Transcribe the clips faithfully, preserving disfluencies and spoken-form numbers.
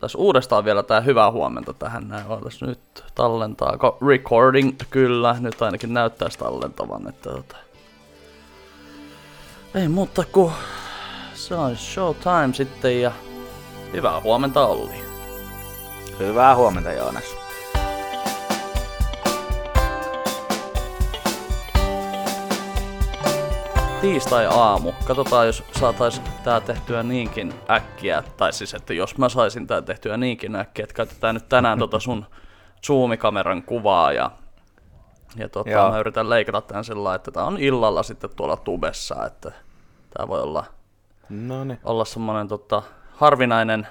Tässä uudestaan vielä tää hyvää huomenta tähän näin. Ootas nyt tallentaa. Recording, kyllä. Nyt ainakin näyttäisi tallentavan, että tota... Ei muuta kuin... Se on showtime sitten ja... Hyvää huomenta, Olli. Hyvää huomenta, Joonas. Tiistai-aamu. Katsotaan, jos saatais tää tehtyä niinkin äkkiä. Tai siis, että jos mä saisin tää tehtyä niinkin äkkiä, että käytetään nyt tänään tota sun zoomikameran kuvaa. Ja, ja tota, mä yritän leikata tän sillä, että tää on illalla sitten tuolla tubessa. Että tää voi olla, olla semmonen tota, harvinainen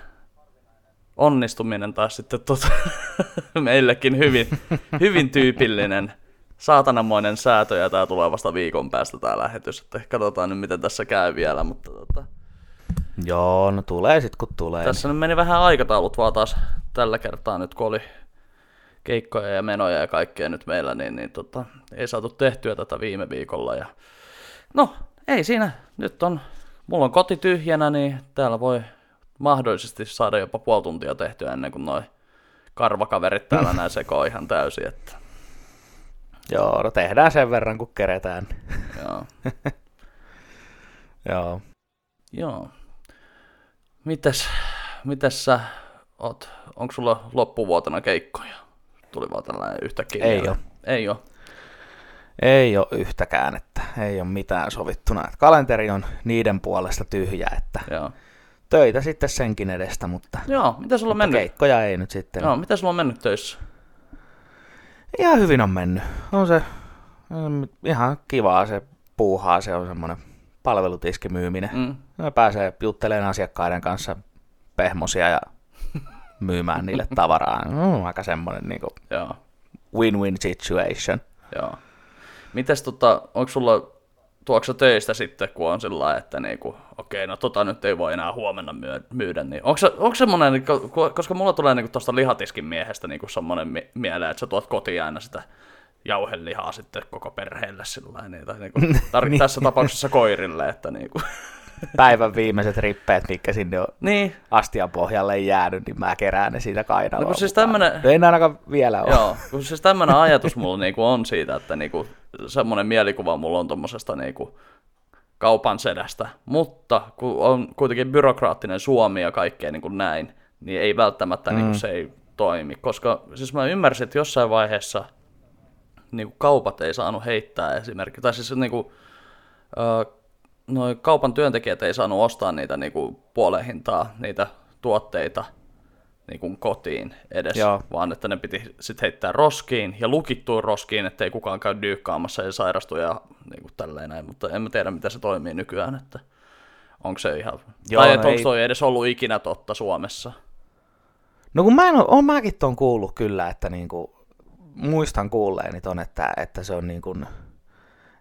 onnistuminen tai sitten tota, meillekin hyvin, hyvin tyypillinen. Saatanamoinen säätö ja tää tulee vasta viikon päästä tää lähetys, että katsotaan nyt miten tässä käy vielä, mutta tota... Joo, no tulee sit kun tulee. Tässä nyt meni vähän aikataulut vaan taas tällä kertaa nyt kun oli keikkoja ja menoja ja kaikkea nyt meillä, niin, niin tota, ei saatu tehtyä tätä viime viikolla ja... No, ei siinä, nyt on, mulla on koti tyhjänä, niin täällä voi mahdollisesti saada jopa puoli tuntia tehtyä ennen kuin noi karvakaverit täällä näin sekoo ihan täysin, että... Joo, no tehdään sen verran, kun keretään. Joo. Joo. Joo. Mites, mites sä oot? Onko sulla loppuvuotena keikkoja? Tuli vaan tällainen yhtäkkiä. Ei ole. Ei ole. Ei ole yhtäkään, että ei ole mitään sovittuna. Että kalenteri on niiden puolesta tyhjä, että joo. Töitä sitten senkin edestä, mutta, joo, mitä sulla mutta keikkoja ei nyt sitten. Joo, mitä sulla on mennyt töissä? Ihan hyvin on mennyt. On se ihan kivaa se puuhaa, se on semmoinen palvelutiskimyyminen. Mm. Me pääsee juttelemaan asiakkaiden kanssa pehmosia ja myymään niille tavaraa. Mm, aika semmoinen niinku win-win situation. Joo. Mites tota, onko sulla, tuokso sä töistä sitten, kun on sillä että niinku, okei, no tota nyt ei voi enää huomenna myydä, niin onko, onko semmoinen, koska mulla tulee niinku tuosta lihatiskin miehestä niinku semmoinen mieleen, että sä tuot kotiin aina sitä jauhelihaa sitten koko perheelle sillä niin, tai niinku, tar- tässä tapauksessa koirille, että niinku. Päivän viimeiset rippeet, mitkä sinne on niin. Astian pohjalle jäänyt, niin mä kerään ne siitä kainaloa. No, siis tämmönen... Ei ainakaan vielä ole. Joo, kun siis tämmöinen ajatus mulla niinku on siitä, että niinku, semmoinen mielikuva mulla on tommosesta niinku kaupan sedästä, mutta kun on kuitenkin byrokraattinen Suomi ja kaikkea niinku näin, niin ei välttämättä mm. niinku se ei toimi, koska siis mä ymmärsin, että jossain vaiheessa niinku kaupat ei saanut heittää esimerkiksi, tai siis niinku... Öö, Noi kaupan työntekijät ei saanut ostaa niitä niinku puoleen hintaa, niitä tuotteita niinku kotiin edes, joo. Vaan että ne piti sit heittää roskiin ja lukittuun roskiin, ettei kukaan käy dyykkaamassa ja sairastu ja niinku tälleen näin, mutta en mä tiedä mitä se toimii nykyään, että onko se ihan, joo, tai no onko toi edes ollut ikinä totta Suomessa? No kun mä en oo, oon mäkin ton kuullut kyllä, että niinku, muistan kuulleeni ton, että, että se on niinku...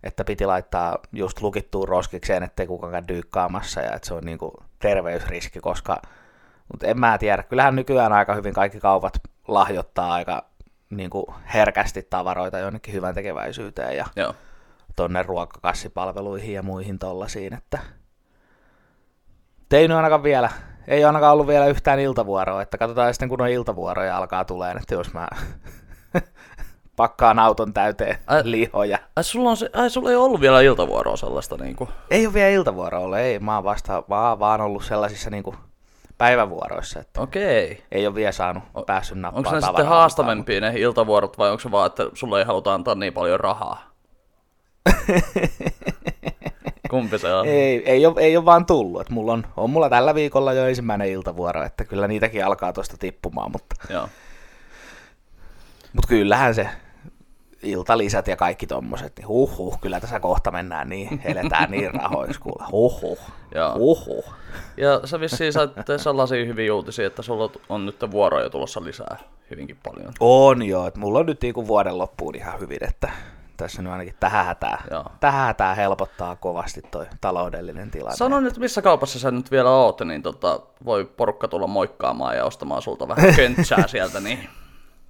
että piti laittaa just lukittuun roskikseen, ettei kukaan dyykkaamassa ja että se on niinku terveysriski, koska mut en mä tiedä, kyllähän nykyään aika hyvin kaikki kaupat lahjoittaa aika niinku herkästi tavaroita jonnekin hyvän tekeväisyyteen ja joo. Tonne ruokakassipalveluihin ja muihin tollasiin, että ei nyt ainakaan vielä, ei ainakaan ollut vielä yhtään iltavuoroa, että katsotaan sitten kun on iltavuoroja alkaa tuleen, että jos mä... pakkaan auton täyteen ai, lihoja. Ai sulla, on se, ai sulla ei ollut vielä iltavuoroa sellaista? Niinku. Ei ole vielä iltavuoroa ollut, ei. Mä oon vasta vaan, vaan ollut sellaisissa niinku päivävuoroissa. Että okei. Ei ole vielä saanut o- päässyt nappaa tavaraa. Onko ne sitten haastavempia ne iltavuorot vai onko se vaan, että sulle ei haluta antaa niin paljon rahaa? Kumpi se on? Ei, ei, ole, ei ole vaan tullut. Et mulla on, on mulla tällä viikolla jo ensimmäinen iltavuoro, että kyllä niitäkin alkaa tuosta tippumaan. Mutta joo. Mut kyllähän se... iltalisät ja kaikki tommoset, niin huhhuh, kyllä tässä kohta mennään niin, eletään niin rahoiksi, kuule, huhhuh, huhhuh. Ja sä vissiin sait sellaisia hyviä uutisia, että sulla on nyt vuoroja tulossa lisää hyvinkin paljon. On joo, että mulla on nyt niin kuin vuoden loppuun ihan hyvin, että tässä nyt ainakin tähän hätää, tähän hätää helpottaa kovasti toi taloudellinen tilanne. Sano nyt, missä kaupassa sä nyt vielä oot, niin tota, voi porukka tulla moikkaamaan ja ostamaan sulta vähän köntsää sieltä, niin...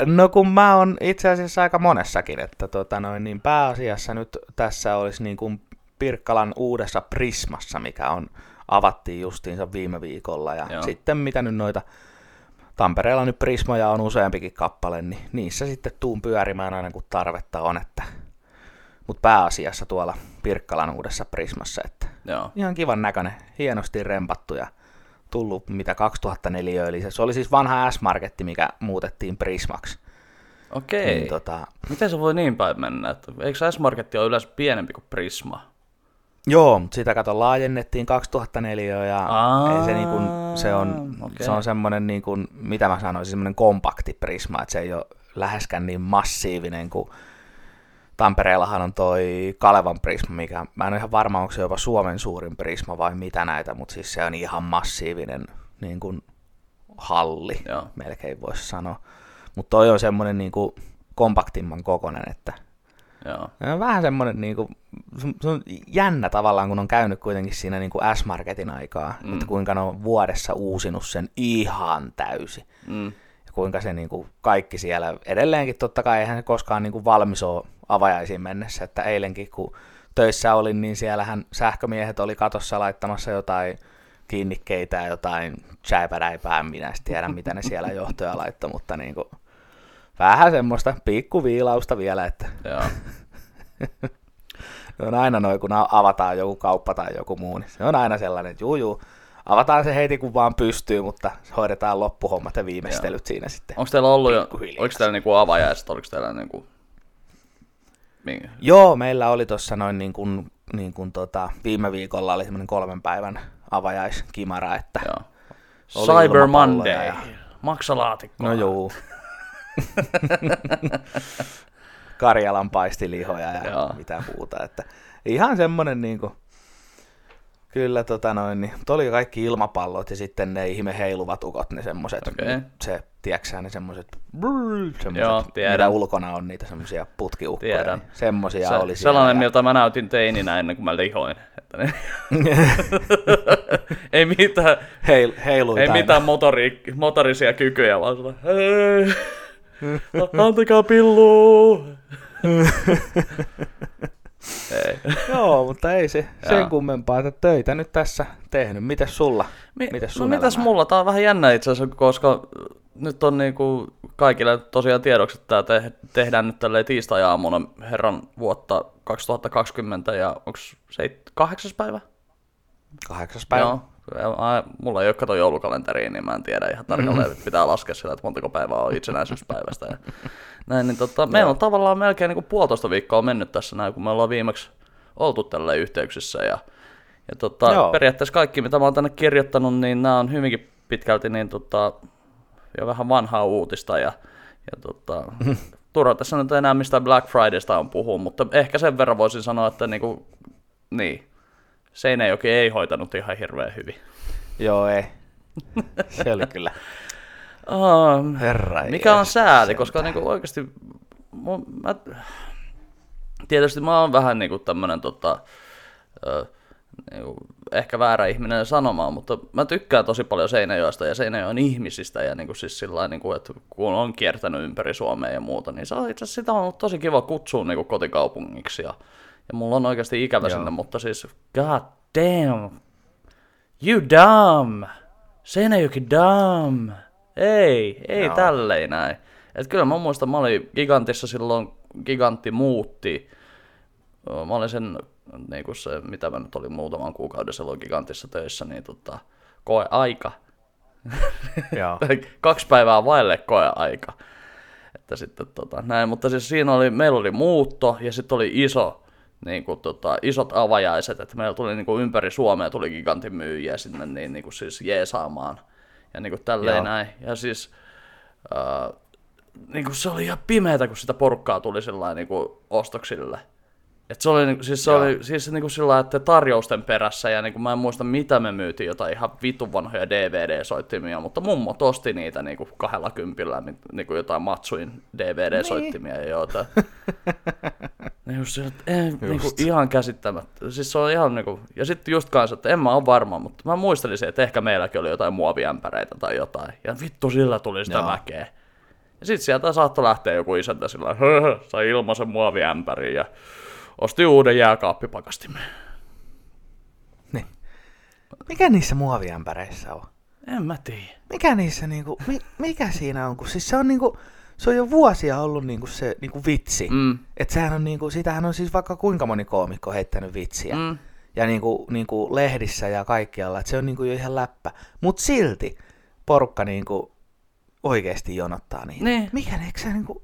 No kun mä oon itse asiassa aika monessakin, että tota noin, niin pääasiassa nyt tässä olisi niin kuin Pirkkalan uudessa Prismassa, mikä on avattiin justiinsa viime viikolla ja joo. Sitten mitä nyt noita Tampereella nyt Prismoja on useampikin kappale, niin niissä sitten tuun pyörimään aina kun tarvetta on, että mutta pääasiassa tuolla Pirkkalan uudessa Prismassa, että joo. Ihan kivan näköinen, hienosti rempattu ja tullut mitä kaksituhattaneljä eli se oli siis vanha S-marketti, mikä muutettiin Prismaksi. Okei, niin, tota... miten se voi niin päin mennä, että eikö S-marketti ole yleensä pienempi kuin Prisma? Joo, mutta sitä kato laajennettiin kaksituhattaneljä ja Aa, ei se, niin kuin, se on, okay. Se on semmoinen, niin kuin, mitä mä sanoisin, semmoinen kompakti Prisma, että se ei ole läheskään niin massiivinen kuin Tampereellahan on toi Kalevan Prisma, mikä, mä en ole ihan varma, onko se jopa Suomen suurin Prisma vai mitä näitä, mutta siis se on ihan massiivinen niin kuin halli, joo. Melkein voisi sanoa. Mutta toi on semmoinen niin kuin kompaktimman kokoinen, että joo. Vähän semmoinen, niin kuin, se on jännä tavallaan, kun on käynyt kuitenkin siinä niin kuin S-Marketin aikaa, mm. että kuinka ne on vuodessa uusinut sen ihan täysin. Mm. Ja kuinka se niin kuin kaikki siellä, edelleenkin totta kai eihän se koskaan niin kuin valmis ole avajaisiin mennessä, että eilenkin kun töissä olin, niin siellähän sähkömiehet oli katossa laittamassa jotain kiinnikkeitä ja jotain tsäipäräipää, minä sitten tiedän mitä ne siellä johtoja laittoi, mutta niin kuin vähän semmoista pikkuviilausta vielä, että joo. Se on aina noin, kun avataan joku kauppa tai joku muu, niin se on aina sellainen, että juu, juu, avataan se heti kun vaan pystyy, mutta hoidetaan loppuhommat ja viimeistelyt joo. Siinä sitten. Onko teillä ollut jo, oliko teillä niinku avajaiset, oliko teillä niinku... Minkä? Joo, meillä oli tuossa noin niin kuin, niin kuin tota, viime viikolla oli semmoinen kolmen päivän avajaiskimara, että... Cyber Monday, ja... maksalaatikko. No juu. Karjalan paistilihoja ja joo. Mitä muuta, että ihan semmonen niinku kyllä tota noin niin oli kaikki ilmapallot ja sitten ne ihme heiluvat ukot ne semmoset okay. Se tieksää ne semmoset semmoset mitä ulkona on niitä semmosia putkiukkoja niin semmosia se, oli sellainen ja... jota mä nautin teininä ennen kuin mä lihoin että ne... ei mitään Heil, heiluita ei aina. Mitään motori, motorisia kykyjä vaan sillä hei antakaa pilluu! Joo, mutta ei se sen kummempaa, että töitä nyt tässä tehnyt. Mites sulla? Mi- Mites no mitäs mulla? Tää on vähän jännä itse asiassa, koska nyt on niinku kaikille tosiaan tiedoksi, että tää te- tehdään nyt tälleen tiistai-aamuna herran vuotta kaksituhattakaksikymmentä ja onks seit- kahdeksas päivä? Kahdeksas päivä? Joo. Mulla ei ole kato joulukalenteriin, niin mä en tiedä ihan tarkalleen, että pitää laskea sillä, että montako päivää on itsenäisyyspäivästä. Ja näin, niin tota, meillä on tavallaan melkein niin kuin puolitoista viikkoa mennyt tässä näin, kun me ollaan viimeksi oltu tällä yhteyksissä. Ja, ja tota, periaatteessa kaikki, mitä mä oon tänne kirjoittanut, niin nämä on hyvinkin pitkälti niin tota, jo vähän vanhaa uutista. Ja, ja tota, turha tässä nyt enää mistään Black Fridaysta on puhua, mutta ehkä sen verran voisin sanoa, että niin kuin, niin. Seinäjoki ei hoitanut ihan hirveän hyvin. Joo, ei. Se oli kyllä. um, Herra mikä on sääli, koska niinku oikeasti... Mä, tietysti mä oon vähän niinku tämmönen tota... Ö, niinku, ehkä väärä ihminen sanomaan, mutta mä tykkään tosi paljon Seinäjoesta ja Seinäjoen ihmisistä. Ja niinku siis sillain, niinku, että kun on kiertänyt ympäri Suomea ja muuta, niin se on itse asiassa sitä on ollut tosi kiva kutsua niinku kotikaupungiksi ja... Ja mulla on oikeasti ikävä joo. Sinne, mutta siis, god damn, you dumb, Seinäjoki dumb, ei, ei joo. Tälleen näin. Et kyllä mä muistan, mä olin Gigantissa silloin, Gigantti muutti, mä olin sen, niin kuin se, mitä mä nyt olin muutaman kuukauden silloin Gigantissa töissä, niin tota, koeaika, joo. Kaksi päivää vaille koeaika, että sitten tota, näin, mutta siis siinä oli, meillä oli muutto ja sitten oli iso, niin kuin, tota, isot avajaiset, että meillä tuli niin kuin, ympäri Suomea tuli Gigantin myyjiä sinne niin, niin kuin, siis jeesaamaan ja niin kuin, tälleen joo. Näin. Ja siis äh, niin kuin, se oli ihan pimeätä, kun sitä porukkaa tuli sillain, niin kuin, ostoksille. Et se oli, niin kuin, siis, se oli siis, niin kuin, sillä että tarjousten perässä ja niin kuin, mä en muista mitä me myytiin, jotain ihan vitun vanhoja D V D-soittimia, mutta mummo osti niitä niin kuin, kahdella kympillä niin kuin, jotain Matsuin D V D-soittimia niin. Ja jotain. Just, että en, just. Niin kuin, ihan käsittämättä. Siis se on ihan niin kuin, ja sitten just kanssa, että en mä ole varma, mutta mä muistelisin, että ehkä meilläkin oli jotain muoviämpäreitä tai jotain. Ja vittu sillä tuli sitä joo. Väkeä. Ja sitten sieltä saattoi lähteä joku isäntä sillä tavalla, sai ilmaisen muoviämpärin ja osti uuden jääkaappipakastimen. Niin. Mikä niissä muoviämpäreissä on? En mä tiedä. Mikä niissä niinku, mi, mikä siinä on, kun siis se on niinku, se on jo vuosia ollut niinku se niinku vitsi. Mm. Että sehän on niinku, sitähän on siis vaikka kuinka moni koomikko heittänyt vitsiä. Mm. Ja niinku, niinku lehdissä ja kaikkialla, että se on niinku jo ihan läppä. Mut silti porukka niinku oikeesti jonottaa niitä. Ne. Mikä ne, eikö sä niinku...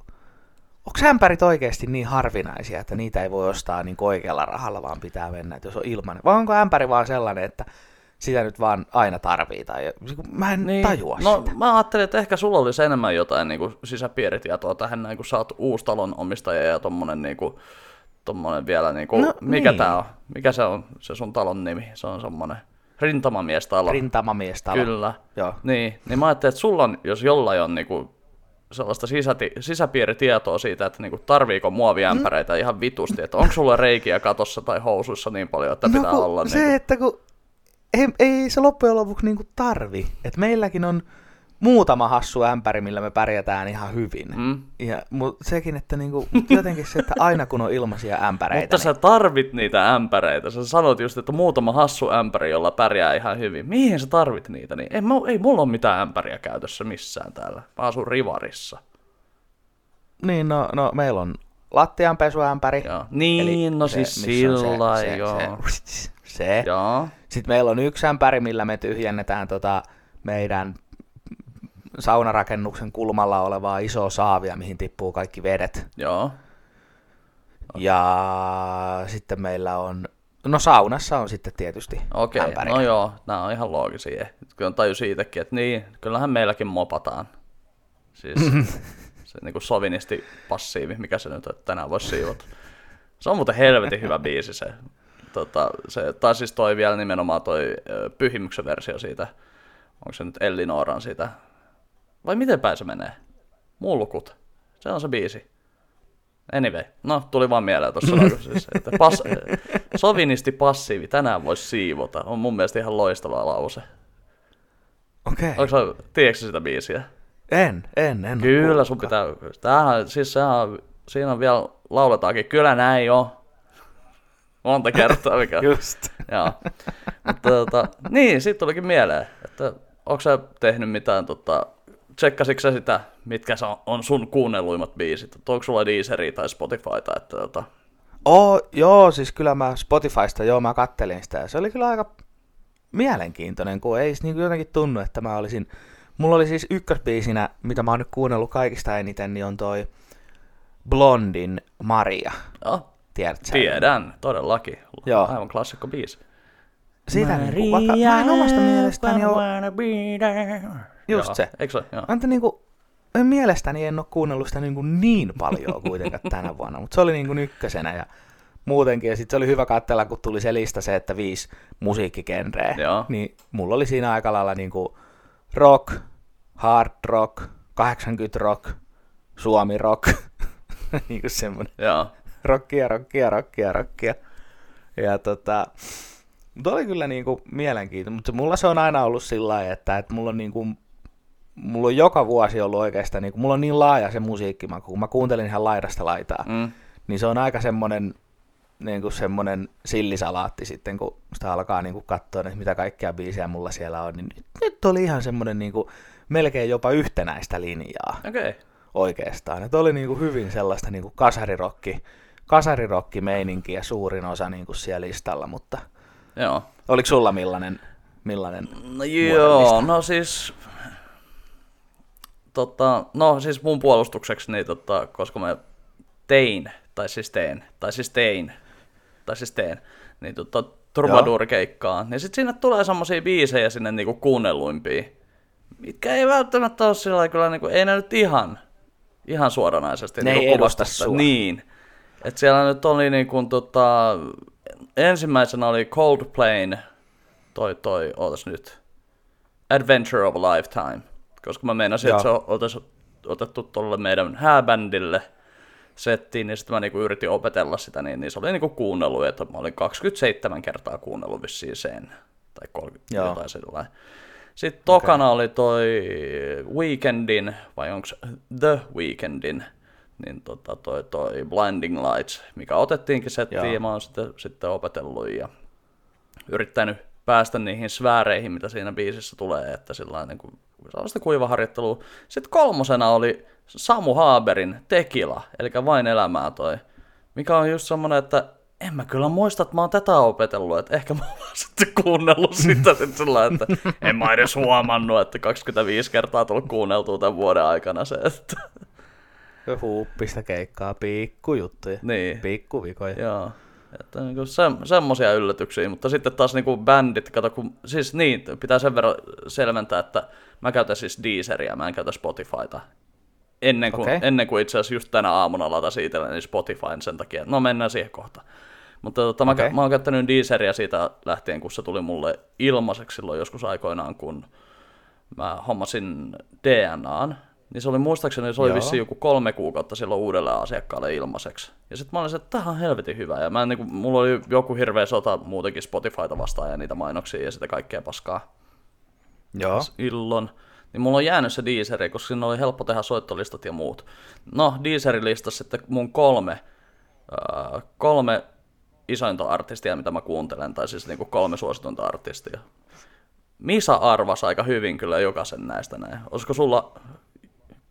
Onko ämpärit oikeasti niin harvinaisia, että niitä ei voi ostaa niin oikealla rahalla, vaan pitää mennä, että jos on ilmainen? Vai onko ämpäri vaan sellainen, että sitä nyt vaan aina tarvitaan? Mä en niin, tajua no, sitä. Mä ajattelin, että ehkä sulla olisi enemmän jotain niin sisäpiiritietoa tähän, näin, kun sä oot uustalon omistaja ja tommonen, niin kuin, tommonen vielä, niin kuin, no, mikä niin. Tää on? Mikä se on se sun talon nimi? Se on semmonen rintamamiestalo. Rintamamiestalo. Kyllä. Joo. Niin, niin mä ajattelin, että sulla on, jos jollain on... Niin kuin, sellaista sisäti, sisäpiiritietoa siitä, että niinku tarviiko muoviämpäreitä mm. ihan vitusti, että onko sulla reikiä katossa tai housuissa niin paljon, että no, pitää olla... se, niinku... että kun ei, ei se loppujen lopuksi niinku tarvi. Et meilläkin on muutama hassu ämpäri, millä me pärjätään ihan hyvin. Mm. Ja mut sekin, että niinku, jotenkin se, että aina kun on ilmaisia ämpäreitä... Mutta niin... sä tarvit niitä ämpäreitä. Sä sanot just, että muutama hassu ämpäri, jolla pärjää ihan hyvin. Mihin sä tarvit niitä? Niin, ei, mä, ei mulla ole mitään ämpäriä käytössä missään täällä. Mä asun Rivarissa. Niin, no, no meillä on lattianpesuämpäri. Joo. Niin, eli no se, siis sillä se, joo. Se. se, se. Joo. Sitten meillä on yksi ämpäri, millä me tyhjennetään tota meidän... saunarakennuksen kulmalla olevaa isoa saavia, mihin tippuu kaikki vedet. Joo. Okay. Ja sitten meillä on, no saunassa on sitten tietysti Okei, okay. no joo, nämä on ihan loogisia. Kyllä on tajusin itsekin, että niin, kyllähän meilläkin mopataan. Siis se niin kuin sovinisti passiivi, mikä se nyt on, tänään voisi siivota. Se on muuten helvetin hyvä biisi se. Tota, se tai siis toi vielä nimenomaan toi Pyhimyksen versio siitä, onko se nyt Ellinooran siitä, vai mitenpäin se menee? Mulkut. Se on se biisi. Anyway. No, tuli vaan mieleen tuossa. Siis, että pas, sovinisti passiivi tänään voisi siivota. On mun mielestä ihan loistava lause. Okei. Okay. Tiedätkö sitä biisiä? En, en, en. Kyllä sun pitää... Tämähän, siis sehän, siinä on vielä lauletaankin. Kyllä näin jo. Monta kertaa. Mikä... Just. Joo. Mutta, tota, niin, siitä tulikin mieleen. Että onko sä tehnyt mitään... Tota, tsekkasitko sä sitä, mitkä on sun kuunnelluimmat biisit? Onko sulla Deezeriä tai Spotifyta? Että jota... oh, joo, siis kyllä mä Spotifysta, joo, mä kattelin sitä. Ja se oli kyllä aika mielenkiintoinen, kun ei niin jotenkin tunnu, että mä olisin... Mulla oli siis ykkösbiisinä, mitä mä oon nyt kuunnellut kaikista eniten, niin on toi Blondin Maria. Joo, tiedätkö? Tiedän, todellakin. Joo. Aivan klassikko biisi. Sitä Maria, niin kuin, vaikka mä en omasta mielestäni ole... Just joo, se. Eikö se? Ante, niin kuin, mielestäni en ole kuunnellut sitä niin, kuin niin paljon kuitenkaan tänä vuonna, mutta se oli niin kuin ykkösenä ja muutenkin. Ja sitten se oli hyvä katsella, kun tuli se lista se, että viisi musiikkigenreä. Joo. Niin mulla oli siinä aika lailla niin kuin rock, hard rock, kahdeksankymmentä rock, suomi rock. Niin kuin semmoinen. Joo. Rockia, rockia, rockia, rockia. Ja tota... Mutta oli kyllä niinku mielenkiintoinen, mutta mulla se on aina ollut sillä lailla, että et mulla, on niinku, mulla on joka vuosi ollut oikeastaan, niinku, mulla on niin laaja se musiikkimaku, kun mä kuuntelin ihan laidasta laitaa, mm. niin se on aika semmoinen niinku sillisalaatti sitten, kun sitä alkaa niinku katsoa, että mitä kaikkia biisejä mulla siellä on, niin nyt oli ihan semmoinen niinku, melkein jopa yhtenäistä linjaa okay. Oikeastaan. Että oli niinku hyvin sellaista niinku kasarirokki, kasarirokkimeininkiä suurin osa niinku siellä listalla, mutta... Joo. Oliko sulla millainen, millainen no, joo, no siis, tota, no siis mun puolustukseksi, niin, tota, koska mä tein, tai siis tein, tai siis tein, tai siis tein, niin tota, Troubadour-keikkaa, niin sit siinä tulee semmosia biisejä sinne niinku kuunnelluimpia, mitkä ei välttämättä ole sillä lailla, kyllä niinku, ei ne nyt ihan, ihan suoranaisesti. Ne niinku, ei edusta sua. Niin, että siellä nyt oli niinku tota... Ensimmäisenä oli Coldplayn, toi toi, ootas nyt, Adventure of a Lifetime, koska mä meinasin, että se on otettu, otettu tuolle meidän hääbändille settiin, niin sitten mä niinku yritin opetella sitä, niin, niin se oli niinku kuunnellut, että mä olin kaksikymmentäseitsemän kertaa kuunnellut vissiin sen, tai kolmekymmentä Joo. jotain sellainen. Sitten tokana okay. oli toi Weekendin, vai onko The Weekendin? Niin tota toi, toi Blinding Lights, mikä otettiinkin settiin, ja mä oon sitä sitten opetellut ja yrittänyt päästä niihin sfääreihin, mitä siinä biisissä tulee, että sillä niin kuin sellaista kuivaharjoittelua. Sitten kolmosena oli Samu Haaberin Tekila, eli Vain elämää toi, mikä on just semmoinen, että en mä kyllä muista, että mä oon tätä opetellut, että ehkä mä oon sitten kuunnellut sitä sit sillä, että en mä edes huomannut, että kaksikymmentäviisi kertaa tullut kuunneltua tämän vuoden aikana se, että... Huuppista keikkaa, pikkujuttuja, niin. Pikkuvikoja. Joo. Että niinku se, semmosia yllätyksiä, mutta sitten taas niinku bändit, kato kun, siis niin, pitää sen verran selventää, että mä käytän siis Deezeriä, mä en käytä Spotifyta. Ennen kuin, okay. ennen kuin itse asiassa just tänä aamuna latasin itselleni Spotifyn sen takia, no mennään siihen kohtaan. Mutta tota, okay. mä, mä oon käyttänyt Deezeriä siitä lähtien, kun se tuli mulle ilmaiseksi silloin joskus aikoinaan, kun mä hommasin D N A:n. Niin se oli muistaakseni, se oli vissiin joku kolme kuukautta silloin uudelle asiakkaalle ilmaiseksi. Ja sitten mä olin se, että tämähän on helvetin hyvä. Ja mä, niin kun, mulla oli joku hirveä sota muutenkin Spotifyta vastaan ja niitä mainoksia ja sitä kaikkea paskaa. Joo. Silloin. Niin mulla on jäänyt se Deezeri, koska siinä oli helppo tehdä soittolistat ja muut. No, Deezeri-listassa sitten mun kolme, äh, kolme isointa artistia, mitä mä kuuntelen. Tai siis niin kuin kolme suosituinta artistia. Misa arvasi aika hyvin kyllä jokaisen näistä näin. Olisiko sulla...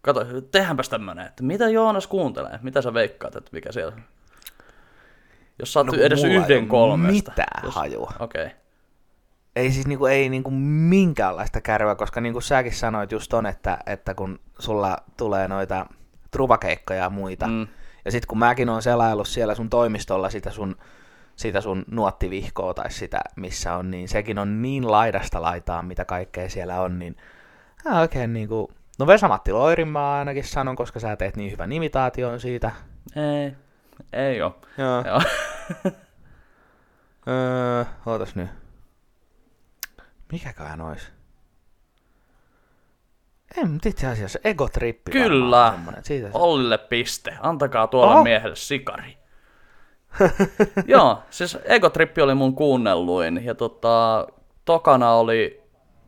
Kato, tehdäänpäs tämmönen, että mitä Joonas kuuntelee? Mitä sä veikkaat, että mikä siellä? Jos sä oot no, edes yhden kolmesta. Mitään jos... hajua. Okei. Okay. Ei siis niinku, ei niinku minkäänlaista kärryä, koska niinku säkin sanoit just ton, että, että kun sulla tulee noita truvakeikkoja ja muita, mm. ja sit kun mäkin oon selaillut siellä sun toimistolla sitä sun, sitä sun nuottivihkoa tai sitä, missä on, niin sekin on niin laidasta laitaan, mitä kaikkea siellä on, niin äh, oikein niinku... No Vesa-Matti Loirin mä ainakin sanon, koska sä teet niin hyvän imitaation siitä. Ei, ei oo. Joo. Joo. öö, ootas nyt. Mikäköhän ois? Ei, mutta itse asiassa Egotrippi. Kyllä, siitä Ollille piste. Antakaa tuolle Oho. miehelle sikari. Joo, siis Egotrippi oli mun kuunnelluin. Ja tota, tokana oli,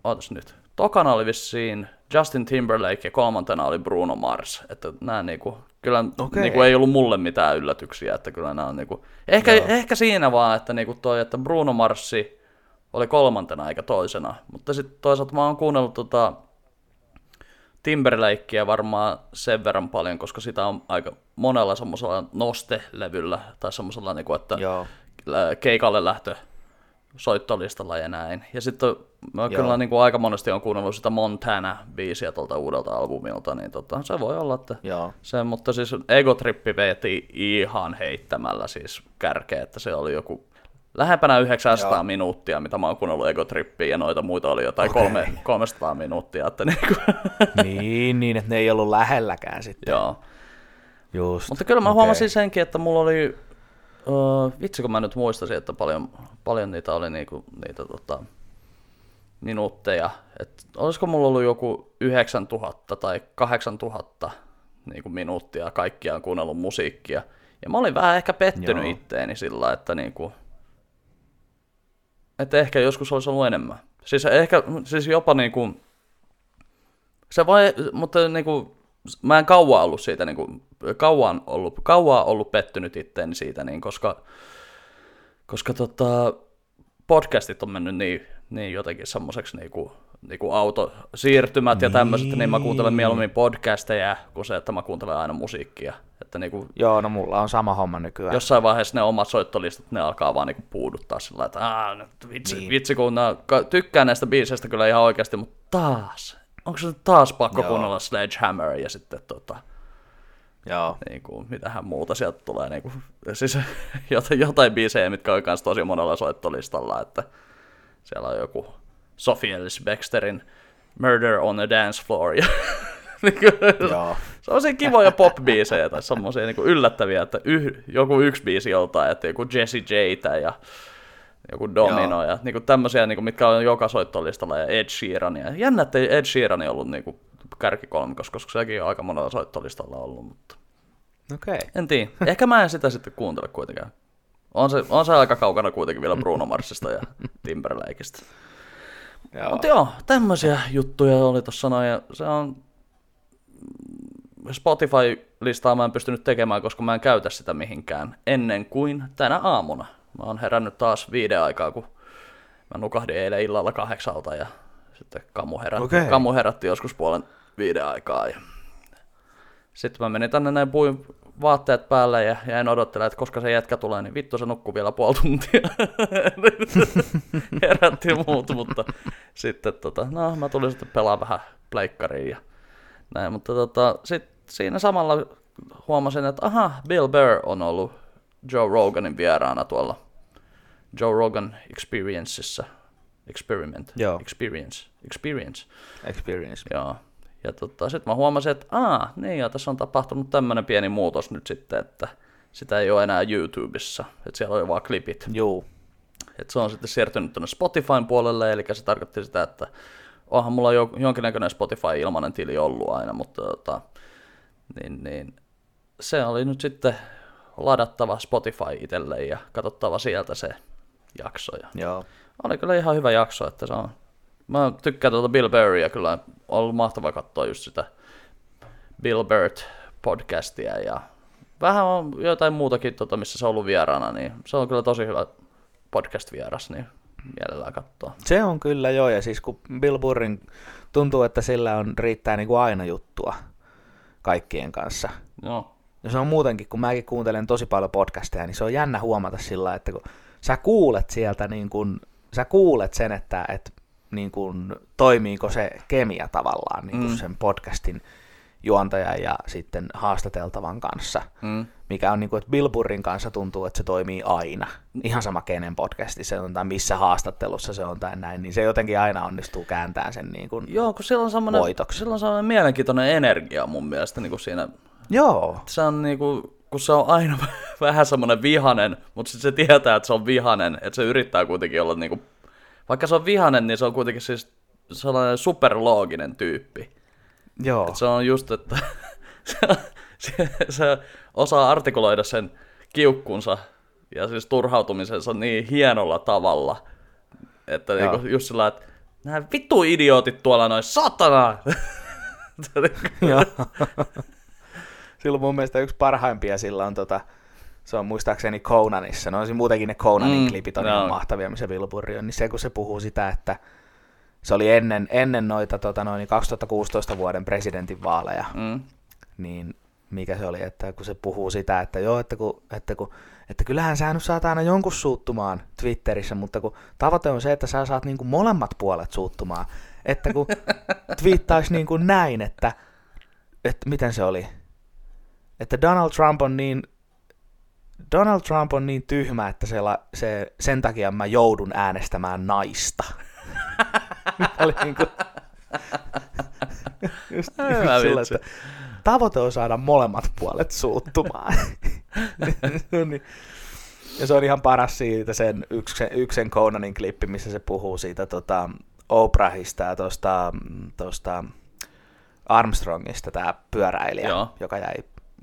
ootas nyt, tokana oli vissiin... Justin Timberlake ja kolmantena oli Bruno Mars, että nämä niinku, kyllä okay. niinku ei ollut mulle mitään yllätyksiä, että kyllä nämä on niinku, ehkä, ehkä siinä vaan, että niinku toi, että Bruno Marsi oli kolmantena eikä toisena, mutta sitten toisaalta mä oon kuunnellut tota Timberlakea varmaan sen verran paljon, koska sitä on aika monella semmoisella nostelevyllä tai semmoisella niinku, että Joo. keikalle lähtö soittolistalla ja näin. Ja sitten mä kyllä niin kuin aika monesti on kuunnellut sitä Montana-biisiä tuolta uudelta albumilta, niin tota, se voi olla, että Joo. se, mutta siis Egotrippi veti ihan heittämällä siis kärkeä, että se oli joku lähempänä yhdeksänsataa Joo. minuuttia, mitä mä oon kuunnellut Egotrippiä, ja noita muita oli jotain okay. kolme, kolmesataa minuuttia. Että niin, niin, niin, että ne ei ollut lähelläkään sitten. Joo. Just. Mutta kyllä mä okay. huomasin senkin, että mulla oli Uh, vitsi, kun mä nyt muistasin, että paljon, paljon niitä oli niinku, niitä tota, minuutteja. Et olisiko mulla ollut joku yhdeksäntuhatta tai kahdeksantuhatta niinku minuuttia kaikkiaan kuunnellut musiikkia. Ja mä olin vähän ehkä pettynyt Joo. itteeni sillä, että niinku, et ehkä joskus olisi ollut enemmän. Siis ehkä, siis jopa niinku, se vai, mutta niinku, mä en kauan ollut siitä niinku, kauan ollut, kauan ollut pettynyt itteeni siitä, niin koska, koska tota, podcastit on mennyt niin, niin jotenkin semmoiseksi niinku, niinku autosiirtymät niin. ja tämmöiset, niin mä kuuntelen mieluummin podcasteja kuin se, että mä kuuntelen aina musiikkia. Että niinku, Joo, no mulla on sama homma nykyään. Jossain vaiheessa ne omat soittolistat, ne alkaa vaan niinku puuduttaa sillä lailla, että vitsi, niin. vitsi kun nää, tykkään näistä biiseistä kyllä ihan oikeasti, mutta taas, onko se taas pakko kuunnella Sledgehammer ja sitten tota... Joo. Niin kuin, mitähän muuta sieltä tulee, niin kuin, siis jotain, jotain biisejä, mitkä on myös tosi monella soittolistalla, että siellä on joku Sophie Ellis Bexterin Murder on the Dance Floor, ja niin kuin, Joo. sellaisia kivoja pop-biisejä, tai sellaisia niin kuin yllättäviä, että yh, joku yksi biisi joltain, että joku Jessie J:tä ja joku Domino, Joo. ja niin kuin tämmöisiä, niin kuin, mitkä on joka soittolistalla, ja Ed Sheerania. Jännä, että Ed Sheeran ei ollut niin kuin kärkikolmikossa, koska sekin on aika monella soittolistalla ollut, mutta okay. en tiedä. Ehkä mä en sitä sitten kuuntele kuitenkaan. On se, on se aika kaukana kuitenkin vielä Bruno Marsista ja Timberlakeista. Mutta joo, tämmöisiä juttuja oli tuossa noin, ja se on Spotify-listaa mä en pystynyt tekemään, koska mä en käytä sitä mihinkään ennen kuin tänä aamuna. Mä oon herännyt taas viiden aikaa, kun Mä nukahdin eilen illalla kahdeksalta ja sitten kamu herätti, okay. kamu herätti joskus puolen viiden aikaa. Ja... Sitten mä menin tänne näin, puin vaatteet päälle ja jäin odottelemaan, että koska se jätkä tulee, niin vittu se nukkuu vielä puoli tuntia. Herätti muut, mutta sitten tota, no, mä tulin sitten pelaa vähän pleikkariin ja näin. Mutta tota, sit siinä samalla huomasin, että aha, Bill Burr on ollut Joe Roganin vieraana tuolla Joe Rogan Experienceissa. Experiment. Joo. Experience. Experience. Experience. Joo. Ja tota, sitten mä huomasin, että aah, niin ja tässä on tapahtunut tämmöinen pieni muutos nyt sitten, että sitä ei ole enää YouTubessa, että siellä oli vaan klipit. Joo. Että se on sitten siirtynyt tuonne Spotifyn puolelle, eli se tarkoitti sitä, että onhan mulla jo, jonkinnäköinen Spotify-ilmainen tili ollut aina, mutta tota, niin, niin, se oli nyt sitten ladattava Spotify itselle ja katsottava sieltä se jakso. Ja joo. Oli kyllä ihan hyvä jakso, että se on. Mä tykkään tuota Bill Burria, kyllä on ollut mahtavaa katsoa just sitä Bill Burr-podcastia ja vähän on jotain muutakin, tuota, missä se on ollut vieraana, niin se on kyllä tosi hyvä podcast-vieras, niin mielellään katsoa. Se on kyllä joo, ja siis kun Bill Burrin tuntuu, että sillä on, riittää niin kuin aina juttua kaikkien kanssa. Joo. Ja se on muutenkin, kun mäkin kuuntelen tosi paljon podcasteja, niin se on jännä huomata sillä lailla, että kun sä kuulet sieltä, niin kun, sä kuulet sen, että... että niin kuin, toimiiko se kemia tavallaan niin kuin mm. sen podcastin juontajan ja sitten haastateltavan kanssa, mm. mikä on niin kuin, että Bill Burrin kanssa tuntuu, että se toimii aina. Ihan sama kenen podcasti se on tai missä haastattelussa se on tai näin, niin se jotenkin aina onnistuu kääntämään sen niin kuin joo, kun sillä on semmoinen, sillä on semmoinen mielenkiintoinen energia mun mielestä niin kuin siinä. Joo. Se on niin kuin, kun se on aina vähän semmoinen vihanen, mutta sitten se tietää, että se on vihanen, että se yrittää kuitenkin olla niin kuin vaikka se on vihanen, niin se on kuitenkin siis sellainen superlooginen tyyppi. Joo. Et se on just, että se, se osaa artikuloida sen kiukkunsa ja siis turhautumisensa niin hienolla tavalla, että niinku just sillä, että nämä vittu idiootit tuolla noin, satana! Joo. Silloin mun mielestä yksi parhaimpia sillä on tota... Se on muistaakseni Conanissa. No muutenkin ne Conanin mm, klipit on no. ihan mahtavia, missä Bill Burri on. Niin se, kun se puhuu sitä, että se oli ennen, ennen noita tota, noin kaksituhattakuusitoista vuoden presidentinvaaleja, mm. niin mikä se oli, että kun se puhuu sitä, että joo, että, kun, että, kun, että kyllähän sä nyt saat aina jonkun suuttumaan Twitterissä, mutta kun tavoite on se, että sä saat niin kuin molemmat puolet suuttumaan, että kun twiittaisi niin kuin näin, että, että miten se oli, että Donald Trump on niin Donald Trump on niin tyhmä, että se la, se, sen takia mä joudun äänestämään naista. Oli niin kuin, just sillä, että tavoite on saada molemmat puolet suuttumaan. Ja se on ihan paras siitä sen yksen, yksen Conanin klippi, missä se puhuu siitä tota, Oprahista ja tuosta tosta Armstrongista, tämä pyöräilijä, joo, joka jäi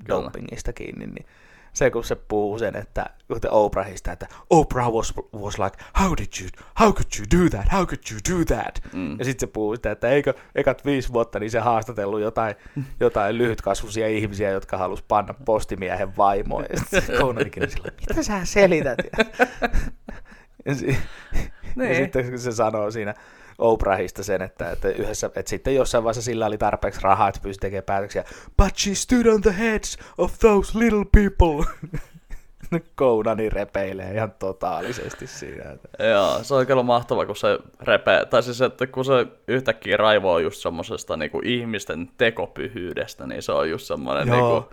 kyllä dopingista kiinni, niin se, kun se puhuu sen, että Oprahista, että Oprah was, was like, how did you, how could you do that, how could you do that? Mm. Ja sitten se puhuu sitä, että eikö ekat viisi vuotta niin se haastatellut jotain, jotain lyhytkasvuisia ihmisiä, jotka halus panna postimiehen vaimoon. Ja sitten se Conanikin on sillä, mitä sä selität? Ja, si- ja sitten kun se sanoo siinä Oprahista sen, että, että, yhdessä, että sitten jossain vaiheessa sillä oli tarpeeksi rahaa, että pystyi tekemään päätöksiä. But she stood on the heads of those little people. Conani repeilee ihan totaalisesti siinä. Joo, se on kyllä mahtavaa, kun se repee. Tai siis, että kun se yhtäkkiä raivoo just semmoisesta niin kuin ihmisten tekopyhyydestä, niin se on just semmoinen, niin kuin,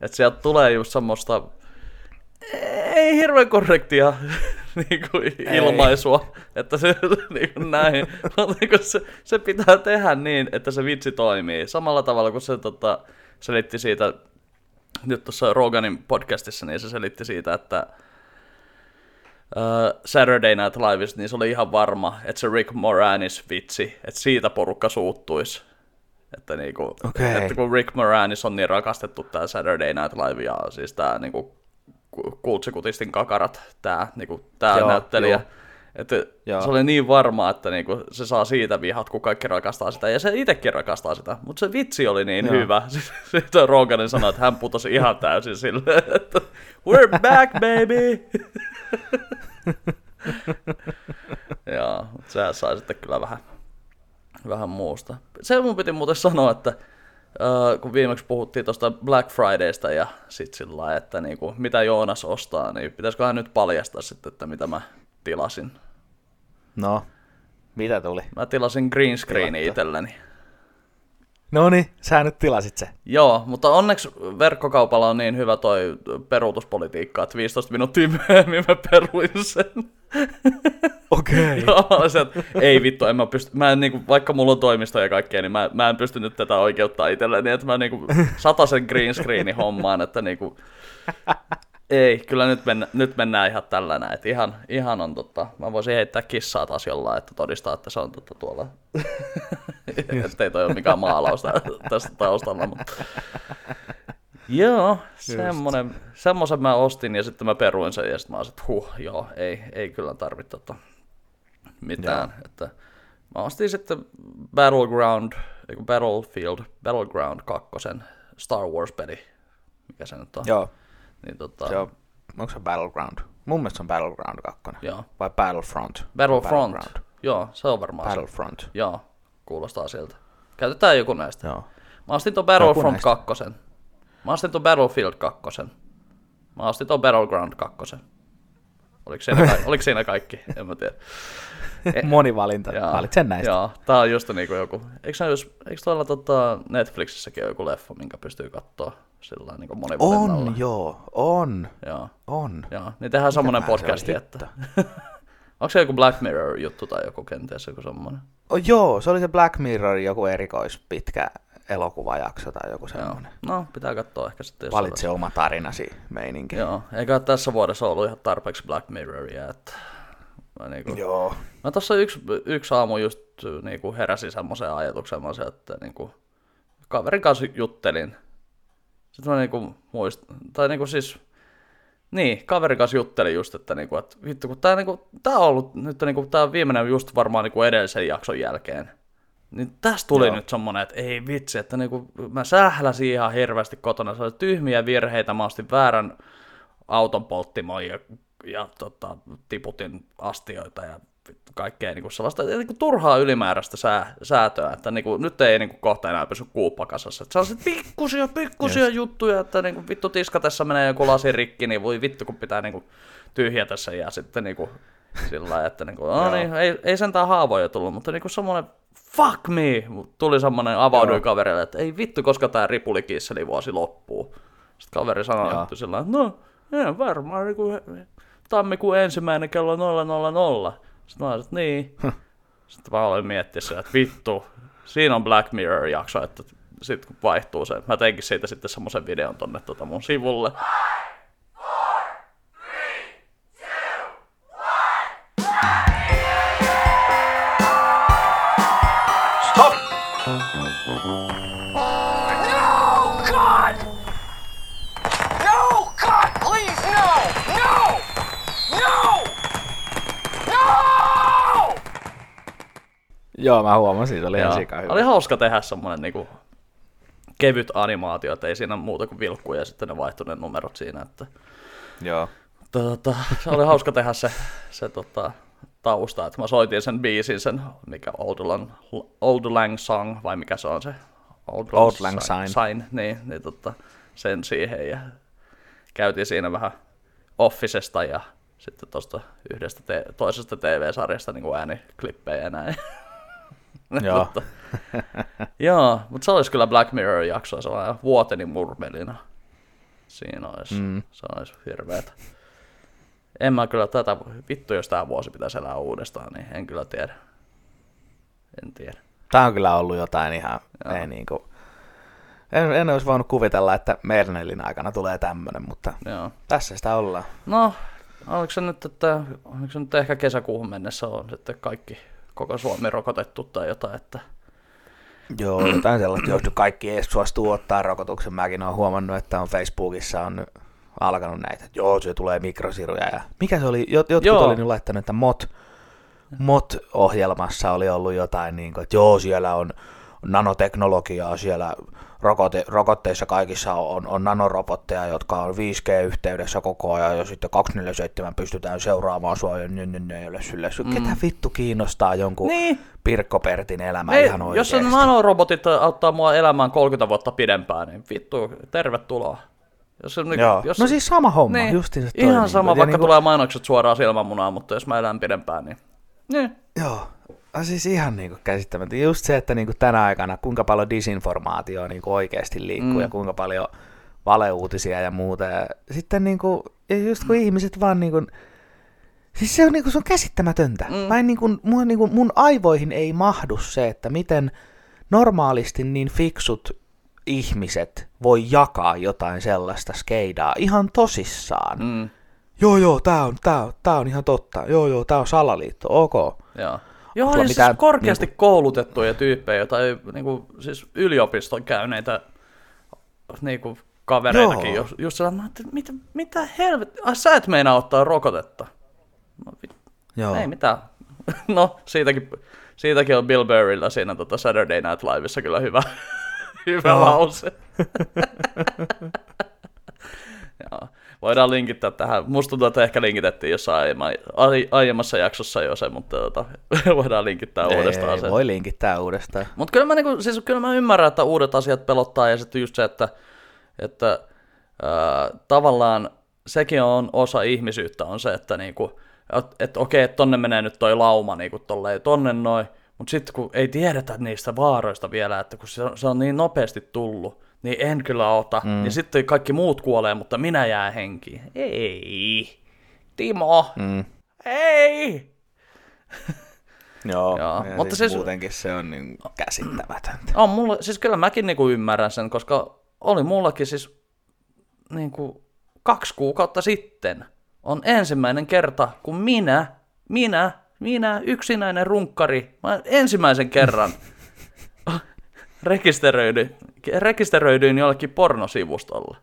että sieltä tulee just semmoista ei hirveän korrektia niin kuin ilmaisua, että se, niin kuin näin. Niin kuin se, se pitää tehdä niin, että se vitsi toimii. Samalla tavalla kuin se tota, selitti siitä, nyt tuossa Roganin podcastissa, niin se selitti siitä, että uh, Saturday Night Liveissa, niin se oli ihan varma, että se Rick Moranis vitsi, että siitä porukka suuttuisi. Että, niin kuin, okay. että kun Rick Moranis on niin rakastettu tämä Saturday Night Live ja siis tämä niin kuin Kultsikutistin kakarat, tämä niinku, näyttelijä. Että se oli niin varmaa, että niinku, se saa siitä vihat, kun kaikki rakastaa sitä. Ja se itsekin rakastaa sitä. Mutta se vitsi oli niin joo. hyvä. Sitten Roganin sanoi, että hän putosi ihan täysin silleen, että we're back, baby! Sehän sai sitten kyllä vähän, vähän muusta. Se mun piti muuten sanoa, että äh, kun viimeksi puhuttiin tuosta Black Fridaysta ja sit sillä lailla, että niinku, mitä Joonas ostaa, niin pitäisiköhän nyt paljastaa sitten, että mitä mä tilasin. No, mitä tuli? Mä tilasin green screeni itselleni. No niin, sä nyt tilasit se. Joo, mutta onneksi verkkokaupalla on niin hyvä toi peruutuspolitiikka, että viisitoista minuuttia myöhemmin mä peruin sen. Okei. Okay. Ei vittu, en mä pysty, mä en, niinku, vaikka mulla on toimisto ja kaikkea, niin mä, mä en pystynyt tätä oikeuttaa itselleni, että mä niinku satasen green screenin hommaan, että niinku, ei, kyllä nyt, mennä, nyt mennään ihan tällä näin, että ihan, ihan on totta, mä voisin heittää kissaa taas jollain, että todistaa, että se on totta tuolla, ettei toi ole mikään maalaus tästä taustalla, mutta joo, semmonen, semmosen mä ostin ja sitten mä peruin sen ja sitten mä olisin, että huh, joo, ei, ei kyllä tarvitse tota mitään, että mä ostin sitten Battleground, Battlefield, Battleground kaksi, Star Wars-peli, mikä se nyt on. Joo. Niin, tota... se on, onko se Battleground? Mun mielestä se on Battleground kaksi. Joo. Vai Battlefront? Battlefront. Battlefront. Joo, se on varmaan Battlefront. Se. Joo, kuulostaa siltä. Käytetään joku näistä. Joo. Mä ostin tuon Battlefront kaksi. Mä ostin tuon Battlefield kaksi. Mä ostin tuon Battleground kaksi. Oliko siinä, ka- oliko siinä kaikki? En mä tiedä. Monivalinta. Valitsen sen näistä. Joo, tää on just niinku joku. Eikö, jos, eikö tuolla tota Netflixissäkin ole joku leffa, minkä pystyy katsoa? Sillä niin kuin on, joo, on, joo. on. Joo. Niin tehdään semmoinen podcasti, että... Onko se joku Black Mirror-juttu tai joku kenties joku semmoinen? Oh, joo, se oli se Black Mirror, joku erikoispitkä elokuvajakso tai joku semmoinen. Joo. No, pitää katsoa ehkä sitten. Valitse on... oma tarinasi meininki. Joo, eikä tässä vuodessa ollut ihan tarpeeksi Black Mirroria, että... Mä, niinku... joo. Mä tossa yksi, yksi aamu just niinku heräsin semmoiseen ajatukseen, että niinku... kaverin kanssa juttelin. Sitten mä niinku muist... tai niinku siis, niin, kaverin kanssa juttelin just, että niinku, että vittu, kun tää niinku, tää on ollut nyt niinku, tää viimeinen just varmaan niinku edellisen jakson jälkeen. Niin tästä tuli Joo. nyt semmonen, että ei vitsi, että niinku mä sähläsin ihan hirveästi kotona, se oli tyhmiä virheitä, mä ostin väärän auton polttimoon ja, ja tota, tiputin astioita ja kaikkea niinku sellaista niinku turhaa ylimääräistä sää, säätöä, että niinku, nyt ei niinku kohta enää pysy kuuppa kasassa. Se on sit pikkusia, pikkusia yes. juttuja, että niinku, vittu tiska tässä menee joku lasi rikki, niin voi vittu kun pitää niinku tyhjätä sen ja sitten niinku sillä lailla, että niinku, no niin, ei, ei sentään haavoja tullut, mutta niinku semmoinen fuck me, tuli semmoinen avauduin kaverille, että ei vittu, koska tää ripulikisselivuosi loppuu. Sitten kaveri sanoi, että sillä lailla, no ei, varmaan niinku tammikuun ensimmäinen kello nolla nolla nolla. Sitten mä olin, että niin. Sitten mä olin miettiessä, että vittu, siinä on Black Mirror-jakso, että sit kun vaihtuu se. Mä teinkin siitä sitten semmoisen videon tonne tota mun sivulle. five, four, three, two, one, stop! No, God! No, God, please, no! No! No! Joo, mä huomasin, se oli ihan sikaa hyvä. Oli hauska tehdä semmoinen niinku kevyt animaatio, että ei siinä muuta kuin vilkkuu ja sitten ne vaihtuneet numerot siinä. Että... Joo. Tota, se oli hauska tehdä se, se tota, tausta, että mä soitin sen biisin, sen mikä Old Lang, Old Lang Song, vai mikä se on se? Old Lang, Old Lang Sign. Sign. Niin, niin tota, sen siihen ja käytiin siinä vähän Officesta ja sitten tuosta yhdestä te- toisesta T V-sarjasta niin kuin ääniklippejä ja näin. Joo. mutta, joo, mutta se olisi kyllä Black Mirror-jaksoa, sellainen vuoteni murmelina. Siinä olisi, mm. se olisi hirveätä. En mä kyllä tätä, vittu jos tää vuosi pitäisi elää uudestaan, niin en kyllä tiedä. En tiedä. Tää on kyllä ollut jotain ihan, joo. ei niinku, en, en olisi voinut kuvitella, että meidän elinaikana tulee tämmönen, mutta joo. tässä sitä ollaan. No, oliko se nyt, että, oliko se nyt ehkä kesäkuuhun mennessä on sitten kaikki... koko Suomi rokotettu tai jotain, että... Joo, jotain sellaista, jos kaikki edes suostuu ottaa rokotuksen. Mäkin olen huomannut, että on Facebookissa on alkanut näitä, että joo, se tulee mikrosiruja. Ja... Mikä se oli? Jot, jotkut joo. oli nyt laittanut, että mot, M O T-ohjelmassa oli ollut jotain, niin kuin, että joo, siellä on nanoteknologiaa siellä. Rokote, rokotteissa kaikissa on, on nanorobotteja, jotka on viisi G-yhteydessä koko ajan, ja sitten kaksikymmentäneljä seitsemän pystytään seuraamaan sua, ja niin, niin, niin, niin, sille. Mm. Ketä vittu kiinnostaa jonkun niin. Pirkko Pertin elämä ei, ihan oikeasti? Jos nanorobotit auttaa mua elämään kolmekymmentä vuotta pidempään, niin vittu, tervetuloa. Jos on, jos... No siis sama homma, niin. Justiin se toimii. Ihan sama, vaikka niin kuin... tulee mainokset suoraan silmämunaan, mutta jos mä elän pidempään, niin... niin. Joo. On siis ihan niin kuin käsittämättä. Just se, että niin kuin tänä aikana kuinka paljon disinformaatioa niin kuin oikeasti liikkuu mm. ja kuinka paljon valeuutisia ja muuta. Ja sitten niin kuin, just kun ihmiset vaan... Niin kuin, siis se on, niin kuin, se on käsittämätöntä. Mm. Mä en, niin kuin, mun, niin kuin, mun aivoihin ei mahdu se, että miten normaalisti niin fiksut ihmiset voi jakaa jotain sellaista skeidaa ihan tosissaan. Mm. Joo, joo, tää on, tää on, tää on ihan totta. Joo, joo, tää on salaliitto, ok. Joo. Joo, niin siis korkeasti niinku... koulutettuja tyyppejä tai niinku, siis yliopiston käyneitä niinku, kavereitakin. Joo. Just sellainen, että mitä, mitä helvettiä, ah, sä et meinaa ottaa rokotetta. No, vi... Joo. Ei mitään. No, siitäkin, siitäkin on Bill Burrylla siinä tota Saturday Night Liveissa kyllä hyvä, hyvä lause. Joo. Voidaan linkittää tähän. Musta tuntuu, että ehkä linkitettiin jossain aiemmassa jaksossa jo se, mutta tota, voidaan linkittää ei, uudestaan ei, se. Voi linkittää uudestaan. Mutta kyllä, niinku, siis kyllä mä ymmärrän, että uudet asiat pelottaa ja sitten just se, että, että äh, tavallaan sekin on osa ihmisyyttä on se, että niinku, et, et, okei, okay, tonne menee nyt toi lauma niinku, tolleen tonne noin, mutta sitten kun ei tiedetä niistä vaaroista vielä, että kun se on, se on niin nopeasti tullut, niin en kyllä ota. Mm. Ja sitten kaikki muut kuolee, mutta minä jää henkiin. Ei. Timo. Mm. Ei. Joo. Joo. Mutta siis muutenkin se on niin käsittämätöntä. On mulla, siis kyllä mäkin niinku ymmärrän sen, koska oli mullakin siis niinku kaksi kuukautta sitten on ensimmäinen kerta, kun minä, minä, minä, yksinäinen runkkari, mä ensimmäisen kerran rekisteröidyin, rekisteröidyin jollekin pornosivustolle.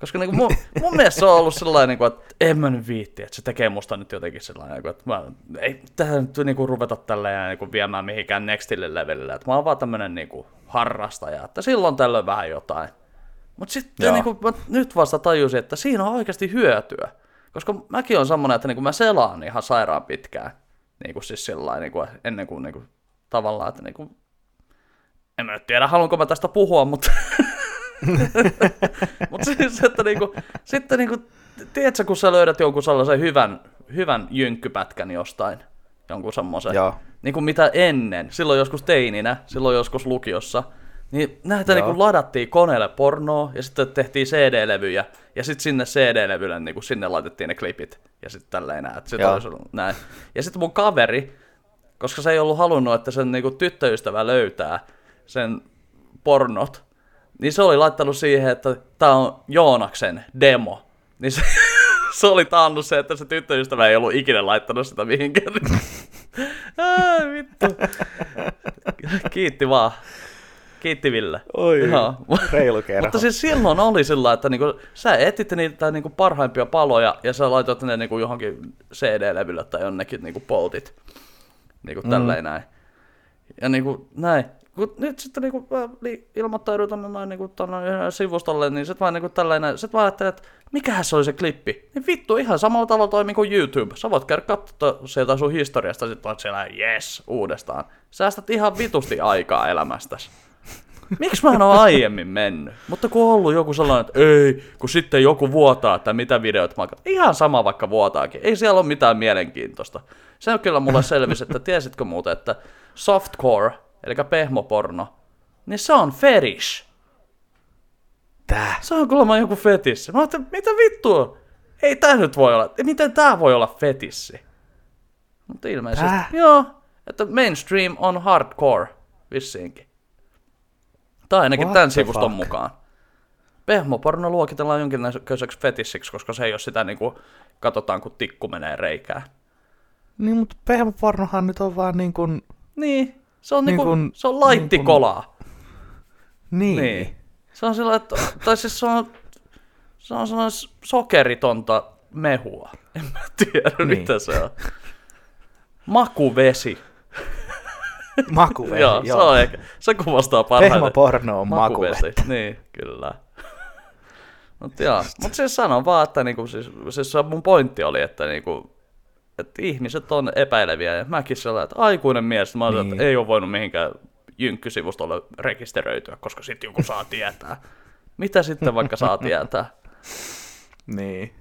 Koska niin kuin mun, mun mielestä se on ollut sellainen, että en mä nyt viitti, että se tekee musta nyt jotenkin sellainen, että mä, ei tähän nyt niin kuin ruveta tälleen niin kuin viemään mihinkään nextille levelille, että mä oon vaan tämmönen niin kuin harrastaja, että silloin tällöin vähän jotain. Mutta sitten niin kuin, mä nyt vasta tajusin, että siinä on oikeasti hyötyä, koska mäkin on semmoinen, että niin kuin mä selaan ihan sairaan pitkään, niin kuin siis sillain, niin kuin ennen kuin, niin kuin tavallaan, että niin kuin en mä nyt tiedä, haluanko mä tästä puhua, mutta mut siis, että niinku, sitten niinku, tiedätkö, kun sä löydät jonkun sellaisen hyvän, hyvän jynkkypätkän jostain, jonkun semmoisen, niinku mitä ennen, silloin joskus teininä, silloin joskus lukiossa, niin näitä niinku ladattiin koneelle pornoa, ja sitten tehtiin C D-levyjä, ja sitten sinne C D-levylle, niinku sinne laitettiin ne klipit, ja sitten tälleen näin, sit näin. Ja sitten mun kaveri, koska se ei ollut halunnut, että sen niinku tyttöystävä löytää sen pornot, niin se oli laittanut siihen, että tää on Joonaksen demo. Niin se, se oli taannut se, että se tyttöystävä ei ollut ikinä laittanut sitä mihinkään. Ai vittu. Kiitti vaan. Kiitti Ville. Oi, reilu kerho. Mutta siis silloin oli sillä, että niinku, sä etit niitä niinku parhaimpia paloja ja sä laitoit ne niinku johonkin C D-levylle tai jonnekin niinku poltit. Niinku mm. tälleen näin. Ja niinku näin. Kun nyt sitten niinku ilmoittaudun tuonne noin niinku tuonne sivustolle, niin sit vaan niinku tällainen, sit vaan ajattelin, että mikähän se oli se klippi. Niin vittu, ihan samalla tavalla toimii kuin YouTube. Sä voit käydä katsoa sieltä sun historiasta, sit oot siellä, jes, uudestaan. Säästät ihan vitusti aikaa elämästäsi. Miksi mä en oo aiemmin mennyt? Mutta kun on ollut joku sellainen, että ei, kun sitten joku vuotaa, että mitä videot mä katsoin. Ihan sama vaikka vuotaakin, ei siellä ole mitään mielenkiintoista. Se on kyllä mulle selvisi, että tiesitkö muuten, että softcore, eli pehmoporno, niin se on fetish. Tää? Se on kuulemma joku fetissi. Mä ajattelin, mitä vittua? Ei tää nyt voi olla. Miten tää voi olla fetissi? Mutta ilmeisesti, tää? Joo, että mainstream on hardcore, vissiinkin. Tai ainakin what tämän sivuston fuck? Mukaan. Pehmoporno luokitellaan jonkinlaiseksi fetissiksi, koska se ei ole sitä niin kuin katsotaan, kun tikku menee reikään. Niin, mutta pehmopornohan nyt on vaan niin kuin... Niin. Se on, niin kuin, se on laittikolaa. Niin. niin. Se on sillä, että, tai siis se on, se on sellainen sokeritonta mehua. En mä tiedä, niin. mitä se on. Makuvesi. Makuveesi, joo. joo. Se, on ehkä, se kuvastaa parhaiten. Pehmoporno on makuveesi. Niin, kyllä. Mutta Mut siis sanon vaan, että niinku, siis, siis mun pointti oli, että niinku, et ihmiset on epäileviä. Ja mäkin sellainen, että aikuinen mies, mä niin. että ei ole voinut mihinkään Jynkky-sivustolle rekisteröityä, koska sitten joku saa tietää. Mitä sitten vaikka saa tietää? Niin.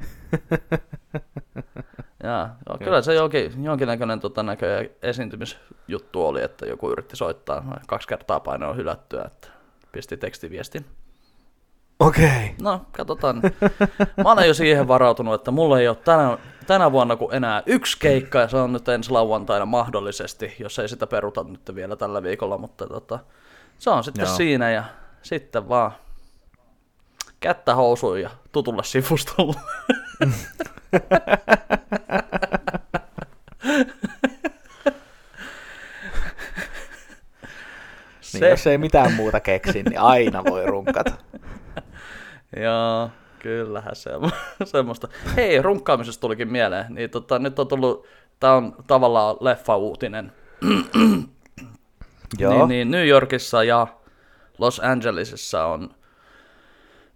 Jaa, joo, kyllä se jonkin, jonkinnäköinen tota, näköjään esiintymisjuttu oli, että joku yritti soittaa. Kaksi kertaa paino on hylättyä, että pisti tekstiviestin. Okei. Okay. No, katsotaan. Mä olen jo siihen varautunut, että mulla ei ole tänä, tänä vuonna kuin enää yksi keikka, ja se on nyt ensi lauantaina mahdollisesti, jos ei sitä peruta nyt vielä tällä viikolla, mutta tota, se on sitten joo. siinä, ja sitten vaan kättä housuun ja tutulle sivustolle. Mm. Se... Niin, jos ei mitään muuta keksi, niin aina voi runkata. Joo, kyllähän se on semmoista. Hei, runkkaamisesta tulikin mieleen. Niin, tota, nyt on tullut, tää on tavallaan leffa-uutinen. Joo. Niin, niin, New Yorkissa ja Los Angelesissa on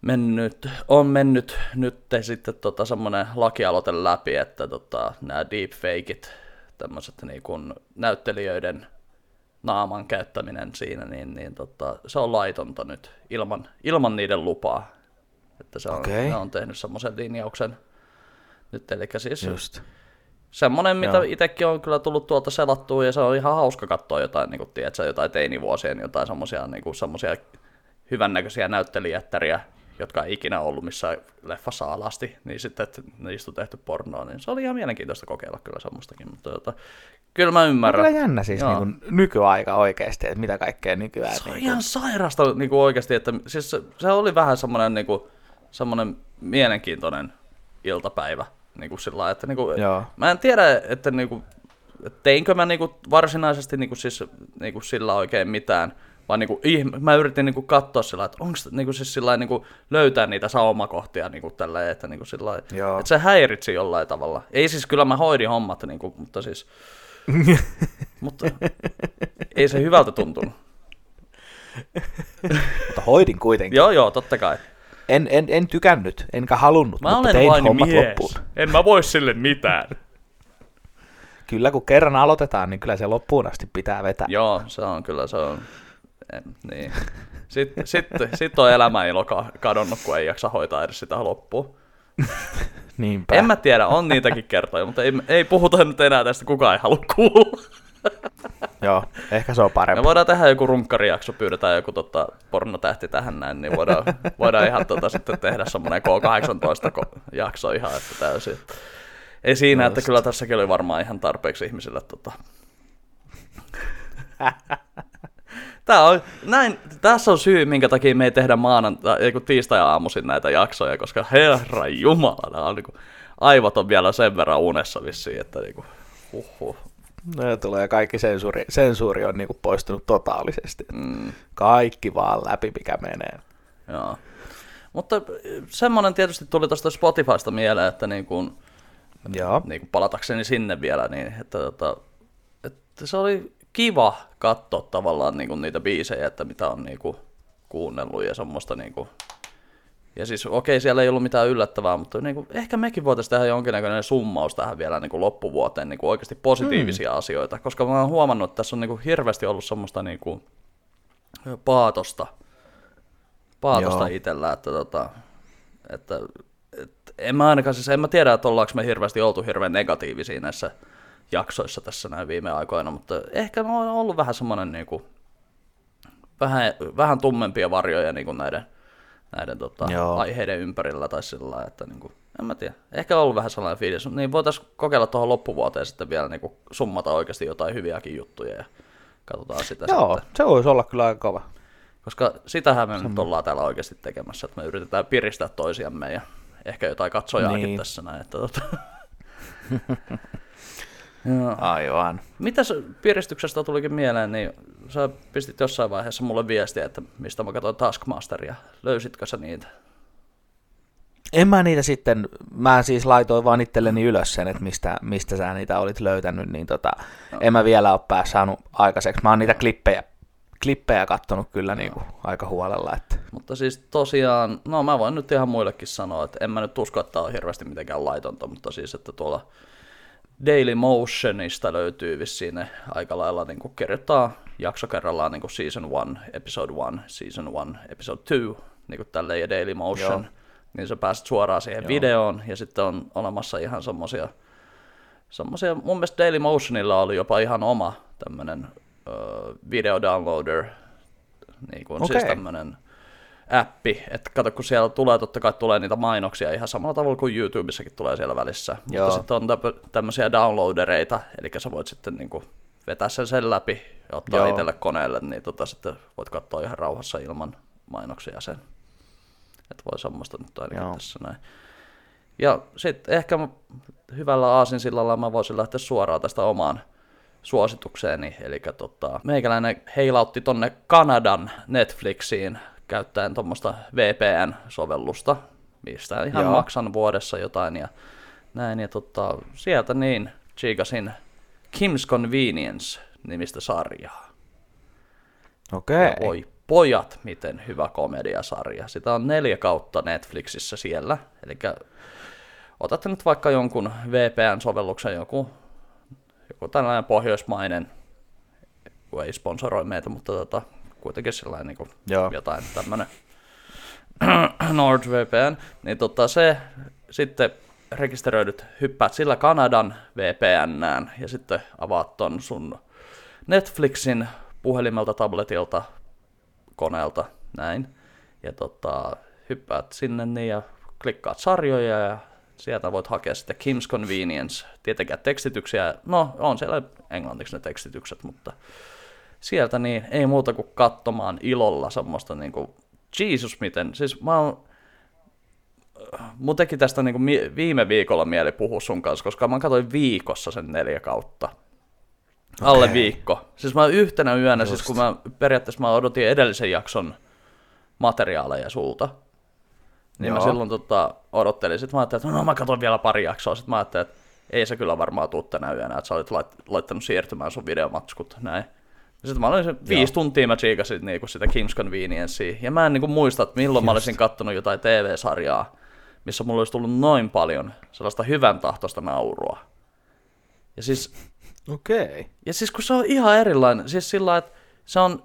mennyt, on mennyt nyt sitten tota, semmoinen lakialoite läpi, että tota, nämä deepfakeit, tämmöiset niin kuin näyttelijöiden naaman käyttäminen siinä, niin, niin tota, se on laitonta nyt ilman, ilman niiden lupaa. Että se on, okay. on tehnyt semmoisen linjauksen nyt, eli siis just. Semmoinen, mitä joo. itsekin on kyllä tullut tuolta selattua, ja se on ihan hauska katsoa jotain, niin kuin, tiedätkö, jotain teinivuosien, jotain semmoisia niin hyvännäköisiä näyttelijättäriä, jotka ei ikinä ollut missään leffassa alasti, niin sitten että niistä on tehty pornoa, niin se oli ihan mielenkiintoista kokeilla kyllä semmoistakin, mutta jota, kyllä mä ymmärrän. On kyllä jännä siis niin kuin nykyaika oikeasti, että mitä kaikkea nykyään. Se on niin kuin... ihan sairasta niin kuin oikeasti, että siis se, se oli vähän semmoinen, niin kuin, semmoinen mielenkiintoinen iltapäivä, niin kuin sillä, että niin kuin, mä en tiedä, että niin kuin, teinkö mä niin kuin varsinaisesti niin kuin siis, niin kuin sillä oikein mitään, vaan niinku, mä yritin niinku katsoa sillä, että onko niinku siis sillä niinku löytää niitä saumakohtia niinku tällä, että niinku sillä, että se häiritsi jollain tavalla. Ei siis kyllä mä hoidin hommat niinku, mutta siis mutta ei se hyvältä tuntunut. Mutta hoidin kuitenkin. Joo joo, totta kai. En en en tykännyt, enkä halunnut, mä mutta tein hommat mies. Loppuun. En mä voi sille mitään. Kyllä kun kerran aloitetaan, niin kyllä se loppuun asti pitää vetää. Joo, se on kyllä se on. Niin. Sitten sit, sit on elämäilo kadonnut, kun ei jaksa hoitaa edes sitä loppuun. Niinpä. En mä tiedä, on niitäkin kertoja, mutta ei, ei puhuta nyt enää tästä, kukaan ei halua kuulla. Joo, ehkä se on parempi. Me voidaan tehdä joku runkkarijakso, pyydetään joku tota, pornotähti tähän näin, niin voidaan, voidaan ihan tota, sitten tehdä semmoinen K kahdeksantoista-jakso ihan että täysin. Ei siinä, no, että kyllä tässäkin oli varmaan ihan tarpeeksi ihmisille. Tota. Tää on, näin, tässä on syy, minkä takia me ei tehdä maanantai, eiku tiistai-aamuisin näitä jaksoja, koska herra jumala, on, niin kuin, aivot on vielä sen verran unessa vissiin, että niin kuin, huhhuh. No ja tulee kaikki sensuuri, sensuuri on niin kuin poistunut totaalisesti, mm. kaikki vaan läpi mikä menee. Joo. Mutta semmoinen tietysti tuli tuosta Spotifysta mieleen, että niin kuin, niin kuin palatakseni sinne vielä, niin että, että, että se oli... kiva katsoa tavallaan niinku niitä biisejä, että mitä on niinku kuunnellut ja semmoista. Niinku. Ja siis okei, okay, siellä ei ollut mitään yllättävää, mutta niinku, ehkä mekin voitaisiin tehdä jonkinnäköinen summaus tähän vielä niinku loppuvuoteen, niinku oikeasti positiivisia mm. asioita, koska mä oon huomannut, että tässä on niinku hirveästi ollut semmoista niinku paatosta, paatosta itsellä, että, tota, että et, en mä ainakaan, siis en mä tiedä, että ollaanko me hirveästi oltu hirveän negatiivisia näissä jaksoissa tässä näin viime aikoina, mutta ehkä on ollut vähän semmoinen niin kuin, vähän, vähän tummempia varjoja niin kuin näiden, näiden tota, aiheiden ympärillä tai sillä lailla, että niin kuin, en mä tiedä, ehkä on ollut vähän sellainen fiilis, niin voitaisiin kokeilla tuohon loppuvuoteen sitten vielä niin kuin summata oikeasti jotain hyviäkin juttuja ja katsotaan sitä. Joo, sitten. Se voisi olla kyllä aika kova. Koska sitähän me Samma. Nyt ollaan täällä oikeasti tekemässä, että me yritetään piristää toisiamme ja ehkä jotain katsojaakin niin. tässä näin, että tota... Joo. Aivan. Mitäs piristyksestä tulikin mieleen, niin sä pistit jossain vaiheessa mulle viestiä, että mistä mä katsoin Taskmasteria. Löysitkö sä niitä? En mä niitä sitten, mä siis laitoin vaan itselleni ylös sen, että mistä, mistä sä niitä olit löytänyt, niin tota, no. en mä vielä ole päässä saanut aikaiseksi. Mä oon niitä klippejä, klippejä kattonut kyllä niin kuin aika huolella. Että. Mutta siis tosiaan, no mä voin nyt ihan muillekin sanoa, että en mä nyt usko, että tää on hirveästi mitenkään laitonta, mutta siis, että tuolla Daily Motionista löytyy vissiin ne aika lailla niin kuin kerrotaan jakso kerrallaan niin kuin season one, episode one, season one, episode two, niin kuin tälleen ja Daily Motion. Joo. Niin sä pääset suoraan siihen Joo. videoon, ja sitten on olemassa ihan semmosia, semmosia, mun mielestä Daily Motionilla oli jopa ihan oma tämmönen uh, video downloader, niin kuin okay. siis tämmönen appi, että kato kun siellä tulee, totta kai tulee niitä mainoksia ihan samalla tavalla kuin YouTubessakin tulee siellä välissä, Joo. mutta sitten on täp- tämmösiä downloadereita, eli sä voit sitten niinku vetää sen sen läpi ja ottaa Joo. itselle koneelle, niin tota sitten voit katsoa ihan rauhassa ilman mainoksia sen. Että voi semmoista nyt ainakin Joo. tässä näin. Ja sitten ehkä mä, hyvällä aasinsillalla mä voisin lähteä suoraan tästä omaan suositukseeni. Eli tota, meikäläinen heilautti tonne Kanadan Netflixiin käyttäen tuommoista V P N-sovellusta, mistä ihan Joo. maksan vuodessa jotain ja näin. Ja tota, sieltä niin tsiikasin Kim's Convenience-nimistä sarjaa. Okei. Okay. Pojat, miten hyvä komediasarja. Sitä on neljä kautta Netflixissä siellä. Eli otatte nyt vaikka jonkun V P N-sovelluksen, joku, joku tällainen pohjoismainen, kun ei sponsoroi meitä, mutta tota, kuitenkin sellainen niin kuin jotain tämmöinen NordVPN. Niin tota se, sitten rekisteröidyt, hyppäät sillä Kanadan V P N:ään ja sitten avaat ton sun Netflixin puhelimelta, tabletilta, koneelta, näin, ja tota, hyppäät sinne niin ja klikkaat sarjoja ja sieltä voit hakea sitten Kim's Convenience, tietenkään tekstityksiä, no on siellä englanniksi ne tekstitykset, mutta sieltä niin ei muuta kuin katsomaan ilolla semmoista niinku, Jesus miten, siis mä oon, mun teki tästä niinku viime viikolla mieli puhua sun kanssa, koska mä katsoin viikossa sen neljä kautta. Okay. Alle viikko. Siis mä yhtenä yönä, siis kun mä periaatteessa mä odotin edellisen jakson materiaaleja sulta, niin Joo. mä silloin tota, odottelin. Sitten mä ajattelin, että no mä katson vielä pari jaksoa. Sitten mä ajattelin, että ei se kyllä varmaan tuu tänä yönä, että sä olit laittanut siirtymään sun videomatskut. Näin. Sitten mä olin se viisi Joo. tuntia mä tsiikasin niinku sitä Kim's Conveniencea. Ja mä en niinku muista, että milloin Just. mä olisin kattonut jotain T V-sarjaa, missä mulla olisi tullut noin paljon sellaista hyvän tahtoista naurua. Ja siis... Okei. Ja siis kun se on ihan erilainen, siis sillä että se on,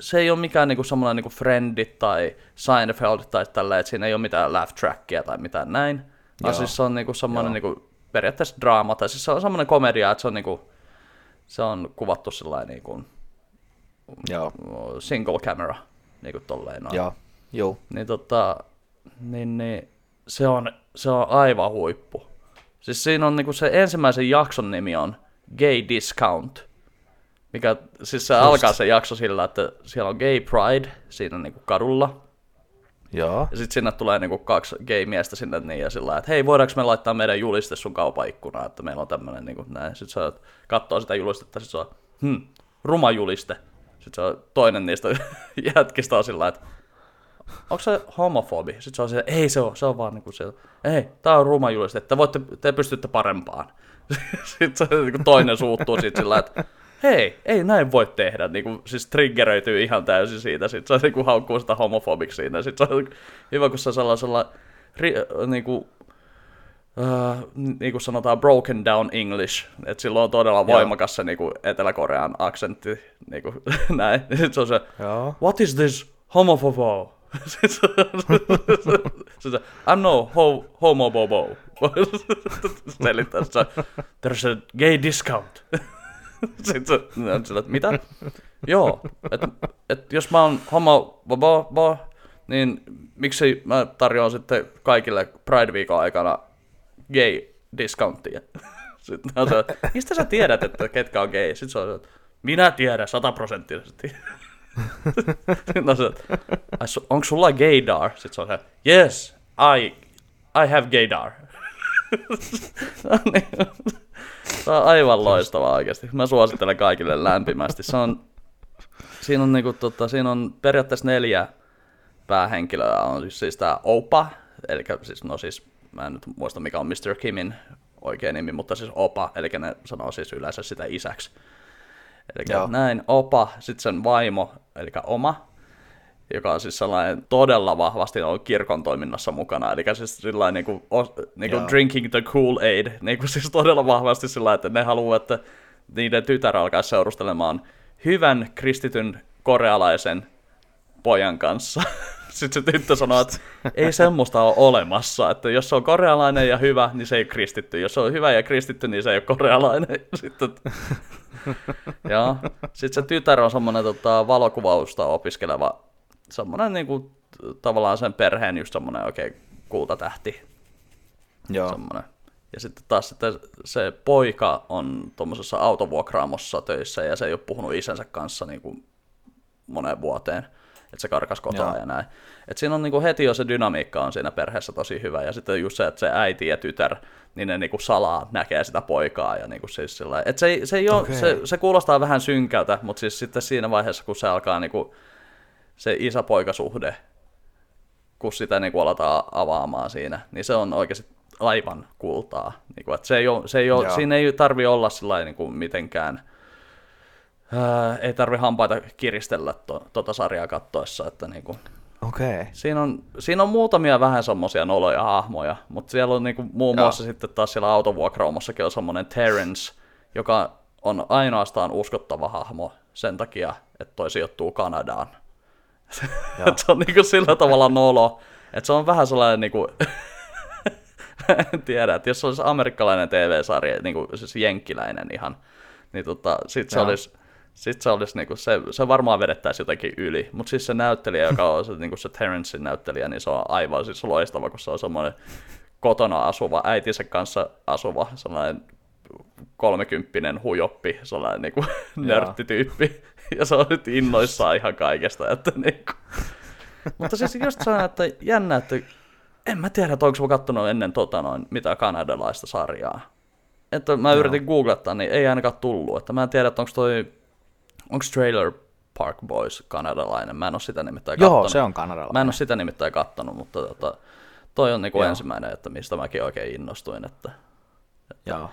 se ei ole mikään niinku samanlainen niinku Friendit tai Seinfeld tai tällä, että siinä ei ole mitään laugh trackia tai mitään näin. Ja siis se on niinku semmoinen niinku periaatteessa draama, tai siis se on semmoinen komedia, että se on niinku, se on kuvattu sellainen niinku Joo. single camera, niinku tolleen noin. Joo. Joo. Niin tota, niin, niin se on, se on aivan huippu. Siis siinä on niinku se ensimmäisen jakson nimi on Gay Discount, mikä siis se Just. alkaa se jakso sillä, että siellä on Gay Pride siinä niinku kadulla. Joo. Ja sitten sinne tulee niinku kaksi gay-miestä sinne niin ja sillä, että hei, voidaanko me laittaa meidän juliste sun kaupaikkunaan, että meillä on tämmöinen niinku näin. Sitten sä katsoo sitä julistetta, sit se on hmm, ruma juliste. Sitten se on toinen niistä jätkistä on sillä, että onko se homofobi? Sitten se on sillä, ei se on, se on vaan niinku se, ei, tää on ruma juliste, että voitte, te pystytte parempaan. Sitten toinen suuttuu siitä sillä, että hei, ei näin voi tehdä, niin kuin, siis triggeröityy ihan täysin siitä, sitten se niin haukkuu sitä homofobiksi siinä, sitten se on hyvä, kun se sellaisella, niin kuin, äh, niin kuin sanotaan broken down English, että sillä on todella voimakas se niin kuin Etelä-Korean aksentti, niin kuin näin, sitten se on se, Joo. what is this homophobo? I'm no ho- homo-bobo. Selittää sitä, there's a gay discount. Sitten se on sillä, että mitä? Joo, että et jos mä oon homo-bobo, niin miksi mä tarjoan sitten kaikille Pride-viikon aikana gay-discountia? Sitten on se, mistä sä tiedät, että ketkä on gay? Sitten se on se, että minä tiedän sataprosenttisesti. No se, onko sulla gaydar? Sitten se on se, yes, I, I have gaydar. Se on aivan loistavaa oikeasti. Mä suosittelen kaikille lämpimästi. Se on, siinä, on niinku, tota, siinä on periaatteessa neljä päähenkilöä. On siis, siis tämä Opa, eli siis, no siis, mä en nyt muista mikä on mister Kimin oikea nimi, mutta siis opa, eli ne sanoo siis yleensä sitä isäksi. Eli näin, opa, sitten sen vaimo, eli oma, joka on siis sellainen todella vahvasti on kirkon toiminnassa mukana, eli siis sellainen niin kuin, niin kuin drinking the Kool-Aid, niin kuin siis todella vahvasti sillä, että ne haluaa, että niiden tytär alkaa seurustelemaan hyvän kristityn korealaisen pojan kanssa. Sitten se tyttö sanoo, että ei semmoista ole olemassa, että jos se on korealainen ja hyvä, niin se ei ole kristitty. Jos se on hyvä ja kristitty, niin se ei ole korealainen. Sitten, ja. Sitten se tytär on semmoinen tota, valokuvausta opiskeleva, semmoinen niin kuin, tavallaan sen perheen just semmoinen oikein okay, kultatähti. Joo. Semmoinen. Ja sitten taas sitten se poika on tuommoisessa autovuokraamossa töissä ja se ei ole puhunut isänsä kanssa niin kuin moneen vuoteen. Että se karkas kotoa Joo. ja näin. Että siinä on niinku heti jo se dynamiikka on siinä perheessä tosi hyvä. Ja sitten just se, että se äiti ja tytär, niin ne niinku salaa näkee sitä poikaa. Ja niinku siis et se, se, ei ole, okay. se, se kuulostaa vähän synkältä, mutta siis sitten siinä vaiheessa, kun se alkaa niinku se isä-poikasuhde, kun sitä niinku aletaan avaamaan siinä, niin se on oikeasti aivan kultaa. Niinku, et se ei ole, se ei ole, siinä ei tarvitse olla sillai, niinku, mitenkään... Öö, ei tarvi hampaita kiristellä to, tota sarjaa kattoessa, että niinku. Okay. Siinä on siinä on muutamia vähän semmoisia noloja hahmoja, mutta siellä on niinku muun muassa ja. sitten taas siellä autovuokraumossakin on semmoinen Terence, joka on ainoastaan uskottava hahmo sen takia, että toi sijoittuu Kanadaan. Se on niinku sillä tavalla nolo, että se on vähän sellainen niinku en tiedä, että jos se olisi amerikkalainen T V-sarja, niinku siis jenkkiläinen ihan, niin tota sit se ja. olisi Sitten se, olisi, niin kuin, se, se varmaan vedettäisiin jotenkin yli, mutta siis se näyttelijä, joka on se, niin kuin se Terencein näyttelijä, niin se on aivan siis loistava, kun se on semmoinen kotona asuva, äitinsä kanssa asuva, sellainen kolmekymppinen hujoppi, sellainen niin kuin nörttityyppi, ja se on nyt innoissaan ihan kaikesta. Että niin kuin. Mutta siis just sanoin, että jännä, että en mä tiedä, että onko mä katsonut ennen tota noin, mitä kanadalaista sarjaa. Että mä yritin no. googlettaa, niin ei ainakaan tullut, että mä en tiedä, että onko toi... Onko Trailer Park Boys kanadalainen? Mä en ole sitä nimittäin kattonut. Joo, se on kanadalainen. Mä en ole sitä nimittäin kattonut, mutta tota, toi on niinku ensimmäinen, että mistä mäkin oikein innostuin. Että, että Joo.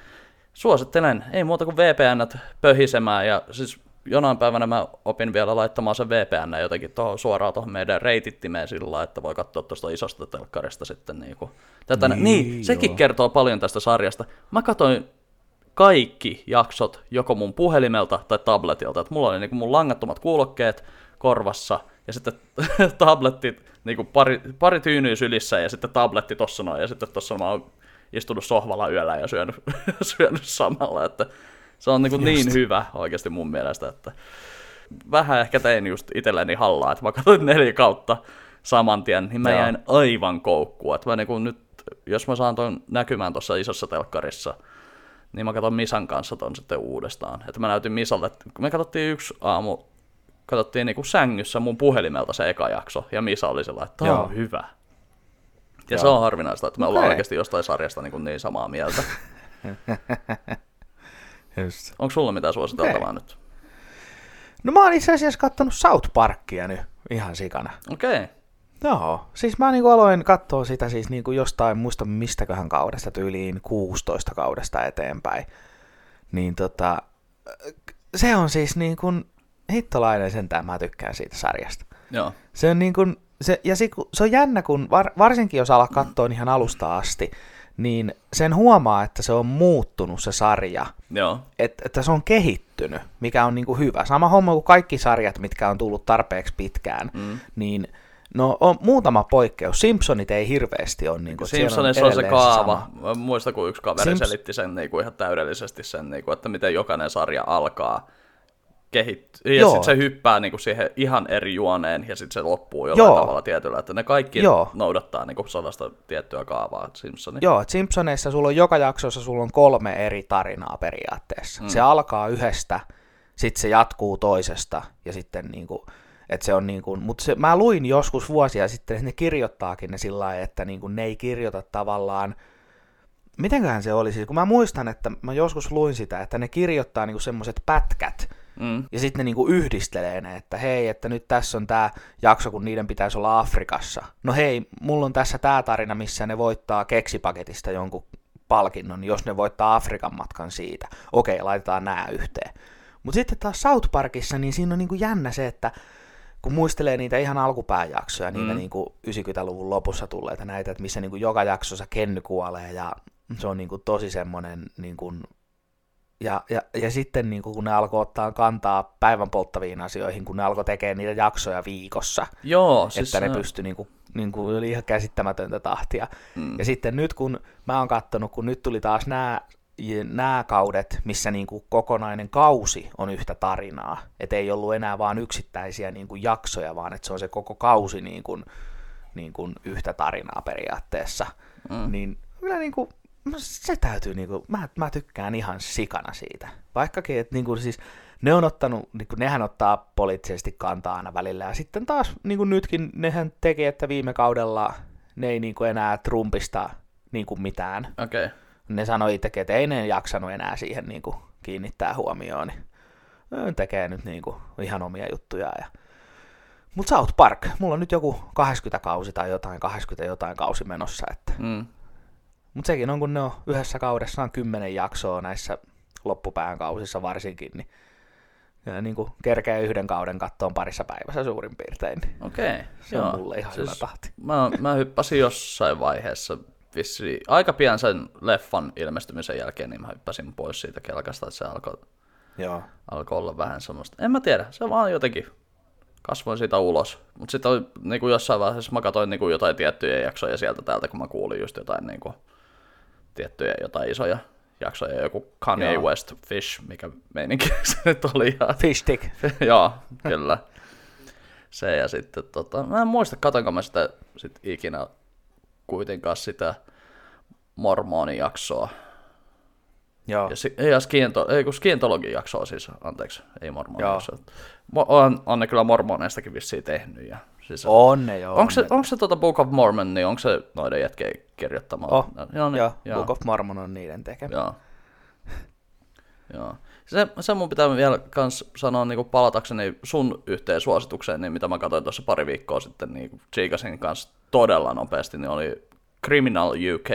Suosittelen, ei muuta kuin V P N:t pöhisemään. Ja siis jonain päivänä mä opin vielä laittamaan sen V P N jotenkin tohon, suoraan tuohon meidän reitittimeen sillä, että voi katsoa tuosta isosta telkkarista sitten. Niinku. Tätä, niin, niin sekin kertoo paljon tästä sarjasta. Mä katsoin... kaikki jaksot joko mun puhelimelta tai tabletilta. Et mulla oli niinku mun langattomat kuulokkeet korvassa ja sitten tabletti, niinku pari, pari tyynyä sylissä ja sitten tabletti tossa noin. Ja sitten tossa mä oon istunut sohvalla yöllä ja syönyt, syönyt samalla. Että se on niinku niin hyvä oikeasti mun mielestä. Että vähän ehkä tein just itselleni hallaa, että mä katsoin neljä kautta saman tien, niin mä jäin aivan koukkuun. Että mä niinku nyt, jos mä saan ton näkymään tuossa isossa telkkarissa, niin mä katson Misan kanssa ton sitten uudestaan. Että mä näytin Misalle, että me katsottiin yksi aamu, katsottiin niinku sängyssä mun puhelimelta se eka jakso, ja Misa oli sellainen, että tää on hyvä. Ja Joo. se on harvinaista, että me ollaan okay. oikeasti jostain sarjasta niin, niin samaa mieltä. Just. Onko sulla mitään suositeltavaa okay. nyt? No mä oon itse asiassa kattonut South Parkia nyt ihan sikana. Okei. Okay. Joo, siis mä niinku aloin katsoa sitä siis niinku jostain, muista mistäköhän kaudesta, tyyliin kuusitoista kaudesta eteenpäin. Niin tota, se on siis niinku hittolainen sentään, mä tykkään siitä sarjasta. Joo. Se on niinku, se, ja se, se on jännä, kun var, varsinkin jos ala katsoa ihan alusta asti, niin sen huomaa, että se on muuttunut se sarja. Joo. Et, että se on kehittynyt, mikä on niinku hyvä. Sama homma kuin kaikki sarjat, mitkä on tullut tarpeeksi pitkään, mm. niin... No on muutama poikkeus. Simpsonit ei hirveästi ole. Niin Simpsonissa on, on se kaava. Se muista, kun yksi kaveri Simps... selitti sen niin kuin ihan täydellisesti, sen, niin kuin, että miten jokainen sarja alkaa kehittyä. Ja sitten se hyppää niin kuin siihen ihan eri juoneen ja sitten se loppuu jollain Joo. tavalla tietyllä. Että ne kaikki Joo. noudattaa niin kuin sellaista tiettyä kaavaa Simpsoni. Joo, että Simpsoneissa sulla on joka jaksossa sulla on kolme eri tarinaa periaatteessa. Mm. Se alkaa yhdestä, sitten se jatkuu toisesta ja sitten... Niin kuin että se on niin kuin, mutta se, mä luin joskus vuosia sitten, että ne kirjoittaakin ne sillä lailla, että niin kuin ne ei kirjoita tavallaan, mitenköhän se oli siis, kun mä muistan, että mä joskus luin sitä, että ne kirjoittaa niin kuin semmoiset pätkät, Mm. Ja sitten ne niinku yhdistelee ne, että hei, että nyt tässä on tää jakso, kun niiden pitäisi olla Afrikassa. No hei, mulla on tässä tää tarina, missä ne voittaa keksipaketista jonkun palkinnon, jos ne voittaa Afrikan matkan siitä. Okei, laitetaan nää yhteen. Mutta sitten taas South Parkissa, niin siinä on niinku jännä se, että kun muistelee niitä ihan alkupääjaksoja, mm. niitä niinku yhdeksänkymmentäluvun lopussa tulleita näitä, että missä niinku joka jaksossa Kenny kuolee ja se on niinku tosi semmoinen... Niinku Ja, ja, ja sitten niin kun ne alkoi ottaa kantaa päivän polttaviin asioihin, kun ne alkoi tekemään niitä jaksoja viikossa, joo, siis että ne pystyi niin kun, niin kun ihan käsittämätöntä tahtia. Mm. Ja sitten nyt kun mä oon katsonut, kun nyt tuli taas nämä, nämä kaudet, missä niin kun kokonainen kausi on yhtä tarinaa, et ei ollut enää vaan yksittäisiä niin kun jaksoja, vaan että se on se koko kausi niin kun, niin kun yhtä tarinaa periaatteessa, mm. niin kyllä niin kun, no se täytyy, niinku, mä, mä tykkään ihan sikana siitä. Vaikkakin, että niinku, siis, ne on ottanut, niinku, nehän ottaa poliittisesti kantaa aina välillä. Ja sitten taas, niinku nytkin, nehän teki, että viime kaudella ne ei niinku, enää Trumpista niinku, mitään. Okay. Ne sanoi itsekin, että ei ne jaksanut enää siihen niinku, kiinnittää huomioon. Niin, ne tekee nyt niinku, ihan omia juttuja. Ja... Mutta South Park, mulla on nyt joku kaksikymmentä kausi tai jotain, kaksikymmentä jotain kausi menossa, että... Mm. Mutta sekin on, kun ne on yhdessä kaudessaan kymmenen jaksoa näissä loppupään kausissa varsinkin, niin, niin kuin kerkeä yhden kauden kattoon parissa päivässä suurin piirtein. Niin okei. Se joo. On mulle ihan siis hyvä tahti. Mä, mä hyppäsin jossain vaiheessa vissiin, aika pian sen leffan ilmestymisen jälkeen, niin mä hyppäsin pois siitä kelkasta, että se alkoi alko olla vähän semmoista. En mä tiedä, se vaan jotenkin kasvoin siitä ulos. Mutta sitten niin jossain vaiheessa mä katsoin niin jotain tiettyjä jaksoja sieltä täältä, kun mä kuulin just jotain... Niin kuin tiettyjä jotain isoja jaksoja, joku Kanye joo. West Fish, mikä meininki se nyt oli. Ja... Fish Stick. Joo, kyllä. Se ja sitten, tota, mä en muista, katonko mä sitä sit ikinä kuitenkaan sitä mormonijaksoa. Joo. Ja, si- ja skiento- ei kun skientologijaksoa siis, anteeksi, ei mormonijaksoa. Mo- on, on ne kyllä mormoneistakin vissiin tehnyt ja... Siis on ne, joo. Onko se, onko se tuota Book of Mormon, niin onko se noiden jätkeen kirjoittama? Oh, joo, niin, joo, joo. Book of Mormon on niiden tekemä. Joo. Joo. Se, se mun pitää vielä kans sanoa niin palatakseni sun yhteen suositukseen, niin mitä mä katsoin tuossa pari viikkoa sitten niin Chiikasin kanssa todella nopeasti, niin oli Criminal U K.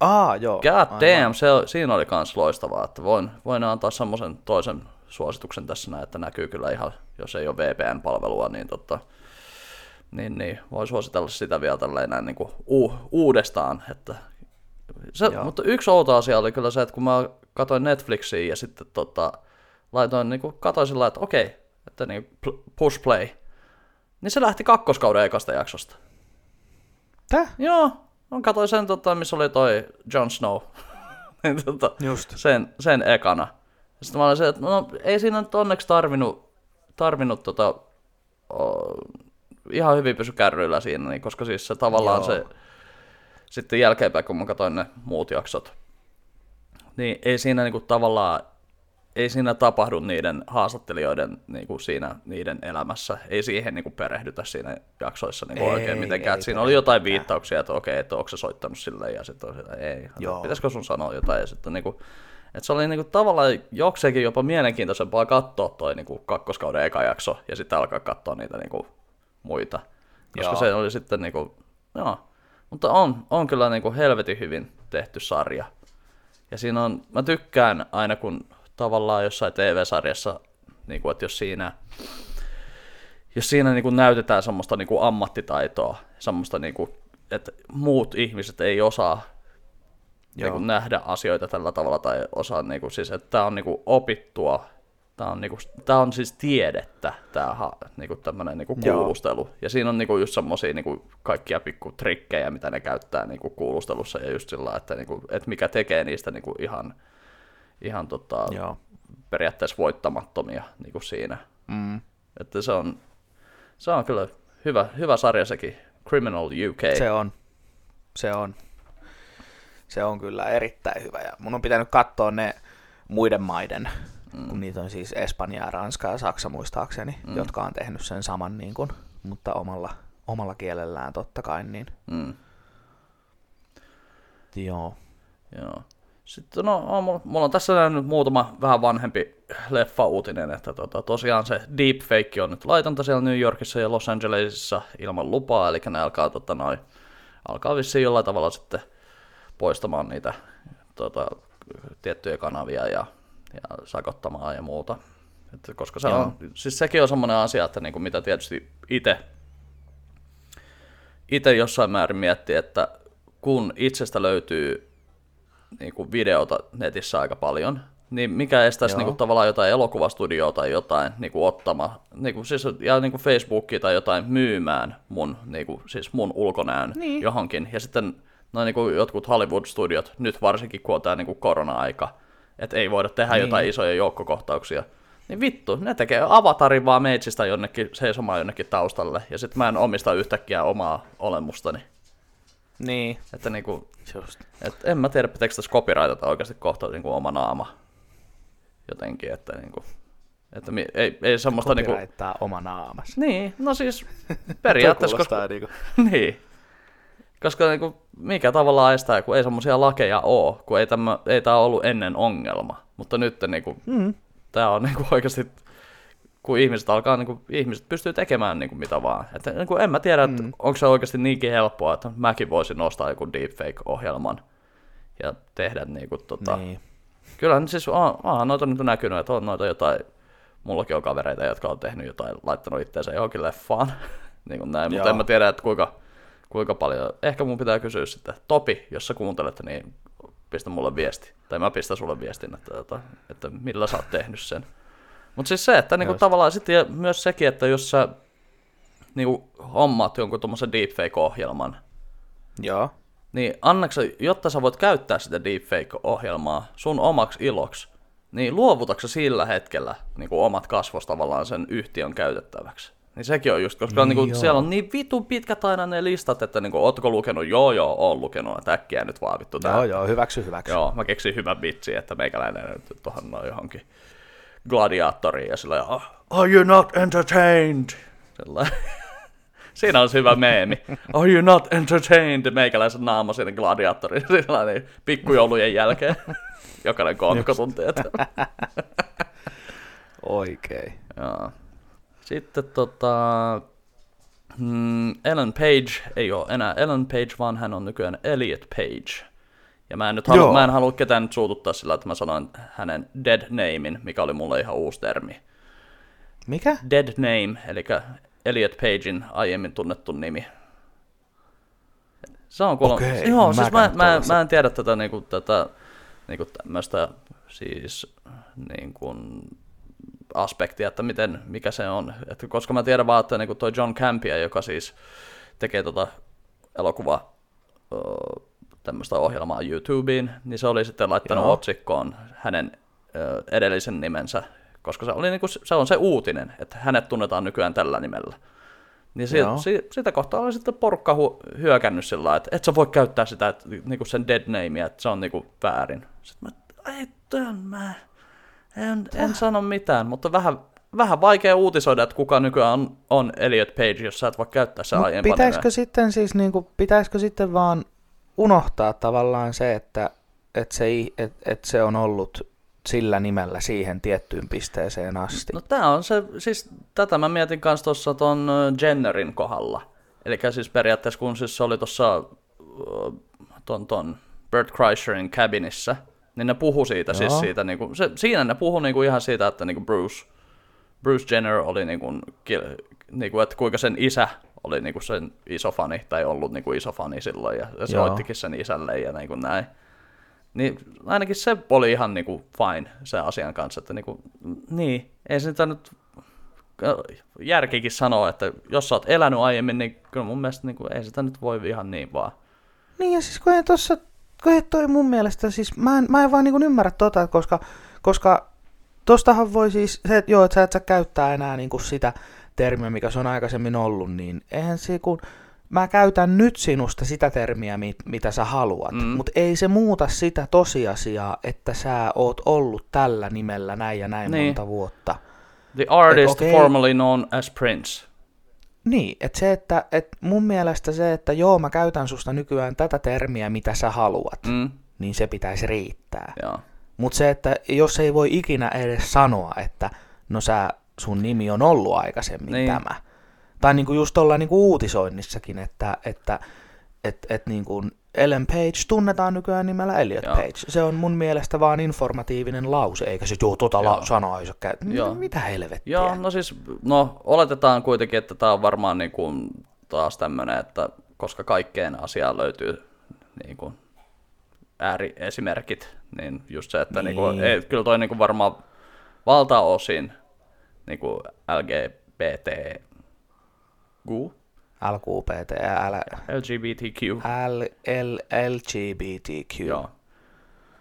Ah, joo. God damn, se, siinä oli kans loistavaa, että voin, voin antaa semmoisen toisen suosituksen tässä näin, että näkyy kyllä ihan, jos ei ole V P N-palvelua, niin, totta, niin, niin voi suositella sitä vielä tälleen niin kuin u- uudestaan. Että se, mutta yksi outo asia oli kyllä se, että kun mä katsoin Netflixiä ja sitten tota, laitoin, niin katsoin sillä että okei, että niin push play, niin se lähti kakkoskauden ekasta jaksosta. Tää? Joo, mä katsoin sen, tota, missä oli toi Jon Snow, niin, tota, sen, sen ekana. Sitten mä olin se, että no, ei siinä nyt onneksi tarvinnut, tarvinnut tota, oh, ihan hyvin pysy kärryillä siinä, niin, koska siis se tavallaan joo. Se, sitten jälkeenpäin kun mä katsoin ne muut jaksot, niin ei siinä niin kuin, tavallaan, ei siinä tapahdu niiden haastattelijoiden niin kuin siinä niiden elämässä, ei siihen niin kuin perehdytä siinä jaksoissa niin kuin ei, oikein mitenkään. Ei, siinä ei, oli jotain mitään. Viittauksia, että okei, okay, että onko se soittanut silleen ja sitten on sitä, ei, pitäisikö sun sanoa jotain ja sitten niin kuin, et se oli niinku tavallaan jokseenkin jopa mielenkiintoisempaa katsoa toi niinku kakkoskauden eka jakso ja sitten alkaa katsoa niitä niinku muita. Koska joo. Se oli sitten niinku, joo. Mutta on, on kyllä niinku helvetin hyvin tehty sarja. Ja siinä on, mä tykkään aina kun tavallaan jossain T V-sarjassa, niinku, että jos siinä, jos siinä niinku näytetään semmoista niinku ammattitaitoa, semmoista niinku, että muut ihmiset ei osaa, niin nähdä asioita tällä tavalla tai osaa, niin kuin, siis, että tämä on niin kuin, opittua, tämä on, niin kuin, tämä on siis tiedettä, tämä niin kuin, tämmöinen niin kuin, kuulustelu. Joo. Ja siinä on niin kuin, just semmoisia niin kaikkia pikku trikkejä, mitä ne käyttää niin kuin, kuulustelussa ja just sillä, että, niin kuin, että mikä tekee niistä niin kuin, ihan, ihan tota, periaatteessa voittamattomia niin kuin siinä. Mm. Että se on, se on kyllä hyvä, hyvä sarja sekin, Criminal U K. Se on, se on. Se on kyllä erittäin hyvä ja mun on pitänyt katsoa ne muiden maiden, mm. kun niitä on siis Espanja, Ranska ja Saksa muistaakseni, mm. jotka on tehnyt sen saman, niin kuin, mutta omalla, omalla kielellään totta kai. Niin. Mm. Joo. Joo. Sitten no, mulla on tässä nyt muutama vähän vanhempi leffa-uutinen, että tota, tosiaan se deepfake on nyt laitonta siellä New Yorkissa ja Los Angelesissa ilman lupaa, eli ne alkaa, tota, noi, alkaa vissiin jollain tavalla sitten poistamaan niitä tota, tiettyjä kanavia ja, ja sakottamaan ja muuta. Et koska se on, siis sekin on semmoinen asia, että niinku mitä tietysti itse itse jossain määrin miettii, että kun itsestä löytyy niinku videota netissä aika paljon, niin mikä estäisi niinku tavallaan jotain elokuvastudioa tai jotain niinku ottama, niinku siis ja niinku Facebookia tai jotain myymään mun niinku siis mun ulkonäön niin johonkin, ja sitten no niinku jotkut Hollywood-studiot nyt varsinkin kun on tää niinku korona-aika, että ei voida tehdä niin jotain isoja joukkokohtauksia. Niin vittu, ne tekee avatarin vaan meitsistä jonnekin, seisomaan jonnekin taustalle, ja sit mä en omista yhtäkkiä omaa olemustani. Niin. Että niinku, just. Et en mä tiedä, pitääkö tässä copyrightata oikeasti kohta niinku oma naama jotenkin, että niinku, että mi, ei, ei semmoista niinku... Copyrighttaa oma naamas. Niin, no siis periaatteessa... koska, niinku. Niin. Koska niinku, mikä tavallaan estää, kun ei semmoisia lakeja oo, kun ei, tämmö, ei tää ollut ennen ongelma, mutta nyt niinku... Mm. Tää on niinku oikeasti, kun ihmiset alkaa, niinku, ihmiset pystyy tekemään niinku mitä vaan. Et, niinku, en mä tiedä, mm. onko se oikeasti niinkin helppoa, että mäkin voisin ostaa joku deepfake-ohjelman ja tehdä niinku tota... Niin. Kyllähän siis, onhan noita nyt näkynyt, että on noita jotain, mullakin on kavereita, jotka on tehnyt jotain, laittanut itseensä johonkin leffaan. Niin kuin näin, mutta en mä tiedä, että kuinka, kuinka paljon. Ehkä mun pitää kysyä sitten, Topi, jos sä kuuntelet, niin... pistä mulle viesti, tai mä pistän sulle viestin, että, että millä sä oot tehnyt sen. Mutta siis se, että niinku tavallaan sitten, ja myös sekin, että jos sä niinku hommaat jonkun tuommoisen deepfake-ohjelman, joo, niin annaks, jotta sä voit käyttää sitä deepfake-ohjelmaa sun omaksi iloksi, niin luovutaksa sillä hetkellä niinku omat kasvos tavallaan sen yhtiön käytettäväksi? Niin sekin on just, koska niin niinku, siellä on niin vitun pitkät aina ne listat, että niinku, ootko lukenut, joo joo, oon lukenut, että äkkiä nyt vaan vittu tää. Joo joo, hyväksy, hyväksy. Joo, mä keksin hyvän vitsin, että meikäläinen nyt tuohon noin johonkin gladiaattoriin ja sillä oh, are you not entertained? Sellainen. Siinä olisi hyvä meemi. Are you not entertained? Meikäläisen naama siinä gladiaattoriin, sellainen pikkujoulujen jälkeen. Jokainen koomikko tuntee. Oikein. Joo. Sitten tota, mm, Ellen Page, ei ole enää Ellen Page, vaan hän on nykyään Elliot Page. Ja mä en nyt halu, mä en halua ketään nyt suututtaa sillä, että mä sanoin hänen dead namein, mikä oli mulle ihan uusi termi. Mikä? Dead name, eli Elliot Pagein aiemmin tunnettu nimi. Se on kuulemma. Okei, okay, joo, mä siis mä, mä, mä en tiedä tätä, niinku, tätä niinku tämmöistä siis niinku... aspekti, että miten, mikä se on. Et koska mä tiedän vaan, että niinku toi John Campia, joka siis tekee tota elokuvaa, tämmöistä ohjelmaa YouTubeen, niin se oli sitten laittanut Joo. otsikkoon hänen ö, edellisen nimensä, koska se, oli niinku, se on se uutinen, että hänet tunnetaan nykyään tällä nimellä. Niin si, si, sitä kohtaa oli sitten porukka hu- hyökännyt sillä lailla, että et sä voi käyttää sitä, et, niinku sen dead namea, että se on niinku väärin. Sitten mä, ei tämän mä... En, en sano mitään, mutta vähän, vähän vaikea uutisoida, että kuka nykyään on, on Elliot Page, jos sä et voi käyttää se aiempana. Pitäisikö sitten, siis, niin kuin, pitäisikö sitten vaan unohtaa tavallaan se, että, että, se, että, että se on ollut sillä nimellä siihen tiettyyn pisteeseen asti? No tää on se, siis tätä mä mietin kanssa tuossa ton Jennerin kohdalla. Eli siis periaatteessa kun siis se oli tuossa ton, ton Bert Kreischer'in cabinissa, niin ne puhu siitä, Joo. siis siitä, niinku, se, siinä ne puhu niinku ihan siitä, että niinku Bruce, Bruce Jenner oli, niinku, ki, niinku, että kuinka sen isä oli niinku sen iso fani, tai ollut niinku iso fani silloin, ja se soittikin sen isälle ja niinku näin. Niin ainakin se oli ihan niinku fine sen asian kanssa, että niinku, niin, ei sitä nyt järkikin sanoa, että jos sä oot elänyt aiemmin, niin kyllä mun mielestä niinku, ei sitä nyt voi ihan niin vaan. Niin ja siis kun ei tossa... Koe toi mun mielestä, siis mä en, mä en vaan niin ymmärrä tota, koska, koska tostahan voi siis, se, että joo, että sä et sä käyttää enää niin kuin sitä termiä, mikä se on aikaisemmin ollut, niin eihän se kun, mä käytän nyt sinusta sitä termiä, mit, mitä sä haluat, mm. mutta ei se muuta sitä tosiasiaa, että sä oot ollut tällä nimellä näin ja näin niin. monta vuotta. The artist et, okay. formerly known as Prince. Niin, että se, että et mun mielestä se, että joo, mä käytän susta nykyään tätä termiä, mitä sä haluat, mm. niin se pitäisi riittää. Mutta se, että jos ei voi ikinä edes sanoa, että no sä, sun nimi on ollut aikaisemmin niin. tämä. Tai niinku just tuolla niinku uutisoinnissakin, että, että et, et niinku Ellen Page tunnetaan nykyään nimellä Elliot joo. Page. Se on mun mielestä vaan informatiivinen lause, eikä se joo tota joo. La- sanaa ei saa käyttää. Joo. Mitä helvettiä? Joo, no siis, no oletetaan kuitenkin, että tää on varmaan niinku taas tämmönen, että koska kaikkeen asiaan löytyy niinku ääriesimerkit, niin just se, että niin. niinku, ei, kyllä toi niinku varmaan valtaosin niinku L G B T Q. L Q B T, L... L G B T Q. L, L, L G B T Q. Joo,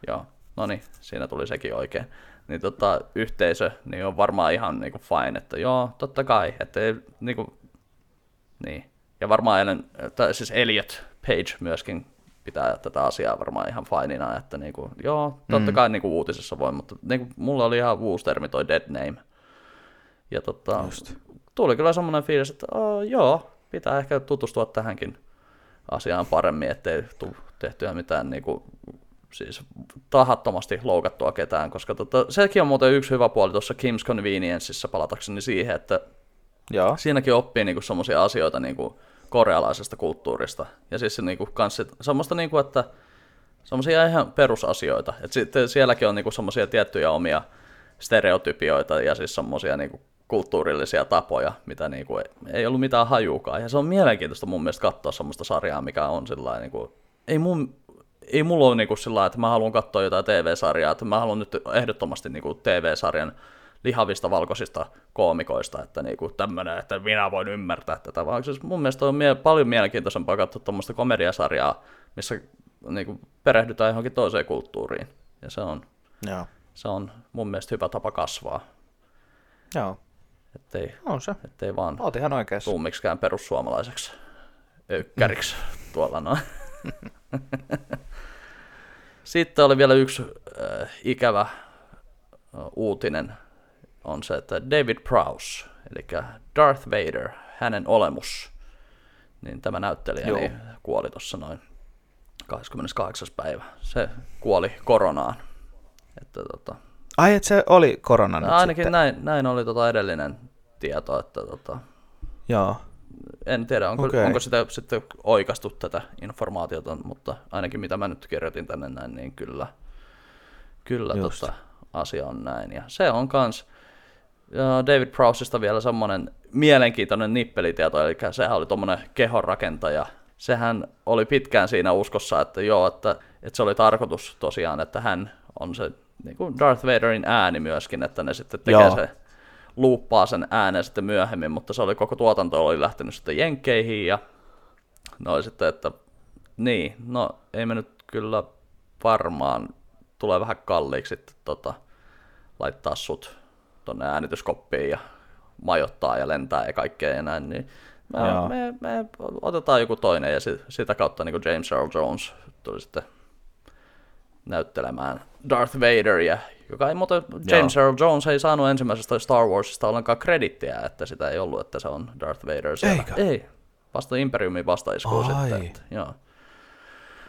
Joo. No niin, siinä tuli sekin oikein. Niin tota, yhteisö niin on varmaan ihan niinku fine, että joo, totta kai, että ei niinku, niin. Ja varmaan Ellen, tai siis Elliot Page myöskin pitää tätä asiaa varmaan ihan fineina, että niinku, joo, totta kai mm. niinku uutisessa voi, mutta niinku, mulla oli ihan uusi termi toi dead name. Ja tota, Just. tuli kyllä semmoinen fiilis, että oh, joo, pitää ehkä tutustua tähänkin asiaan paremmin, ettei tule tehtyä mitään niinku, siis tahattomasti loukattua ketään, koska tota, sekin on muuten yksi hyvä puoli tuossa Kim's Conveniencessa palatakseni siihen, että joo. siinäkin oppii niinku semmoisia asioita niinku korealaisesta kulttuurista. Ja siis niinku kans semmoista niinku, että semmoisia ihan perusasioita. Et sitten sielläkin on niinku semmoisia tiettyjä omia stereotypioita ja siis semmoisia niinku kulttuurillisia tapoja, mitä niinku ei ollut mitään hajuukaan. Ja se on mielenkiintoista mun mielestä katsoa semmoista sarjaa, mikä on sillain niinku, ei mun, ei mulla ole niinku sillain, että mä haluan katsoa jotain T V-sarjaa, että mä haluan nyt ehdottomasti niinku T V-sarjan lihavista valkoisista koomikoista, että niinku tämmönen, että minä voin ymmärtää tätä, vaan siis mun mielestä on mie- paljon mielenkiintoisempaa katsoa tuommoista komediasarjaa, missä niinku perehdytään johonkin toiseen kulttuuriin, ja se on, Joo. se on mun mielestä hyvä tapa kasvaa. Joo. Ettei, on se. Ettei vaan oot ihan oikeassa. Tuu miksikään perussuomalaiseksi öykkäriksi mm. tuolla noin. Sitten oli vielä yksi äh, ikävä äh, uutinen, on se, että David Prowse, eli Darth Vader, hänen olemus, niin tämä näyttelijä niin kuoli tuossa noin kahdeskymmeneskahdeksas päivä. Se kuoli koronaan. Että, tota... Ai, että se oli korona nyt ainakin sitten? Ainakin näin, näin oli tota edellinen tieto. Että, tota... Joo. En tiedä, onko, okay. onko sitä sitten oikaistu tätä informaatiota, mutta ainakin mitä mä nyt kirjoitin tänne näin, niin kyllä, kyllä tota, asia on näin. Ja se on kans... David Prowsesta vielä semmoinen mielenkiintoinen nippelitieto, eli sehän oli tuommoinen kehonrakentaja. Sehän oli pitkään siinä uskossa, että joo, että, että se oli tarkoitus tosiaan, että hän on se niin kuin Darth Vaderin ääni myöskin, että ne sitten tekee joo. se, luuppaa sen äänen sitten myöhemmin, mutta se oli koko tuotanto oli lähtenyt sitten jenkkeihin ja no sitten, että niin, no ei me nyt kyllä varmaan tulee vähän kalliiksi sitten tota, laittaa sut tuonne äänityskoppiin ja majoittaa ja lentää ja kaikkea ja näin, niin me, me, me otetaan joku toinen ja sit, sitä kautta niin kuin James Earl Jones tuli sitten näyttelemään Darth Vaderia, joka ei muuten, James Joo. Earl Jones ei saanut ensimmäisestä Star Warsista ollenkaan kredittiä, että sitä ei ollut, että se on Darth Vader siellä. Eikä? Ei, vasta Imperiumin vastaiskuun sitten. Että, joo.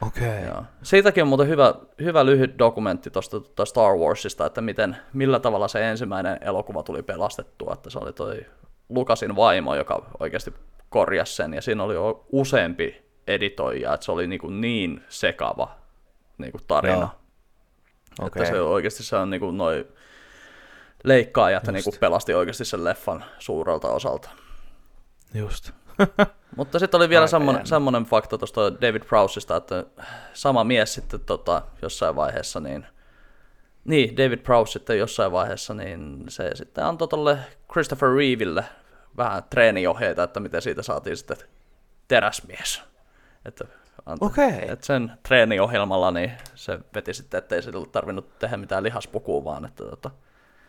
Okay. Joo. Siitäkin on muuten hyvä, hyvä lyhyt dokumentti tuosta Star Warsista, että miten, millä tavalla se ensimmäinen elokuva tuli pelastettua, että se oli toi Lucasin vaimo, joka oikeasti korjasi sen, ja siinä oli useampi editoija, että se oli niin, kuin niin sekava niin kuin tarina, no. okay. että se oikeasti se on niin kuin noi leikkaajat niin kuin pelasti oikeasti sen leffan suurelta osalta. Just. Mutta sitten oli vielä semmoinen, semmoinen fakta tuosta David Prowsesta, että sama mies sitten tota, jossain vaiheessa, niin, niin David Prowse sitten jossain vaiheessa, niin se sitten antoi tuolle Christopher Reeville vähän treeniohjeita, että miten siitä saatiin sitten teräsmies. Että antoi, okay. että sen treeniohjelmalla niin se veti sitten, ettei sillä tarvinnut tehdä mitään lihaspukua, vaan että tota,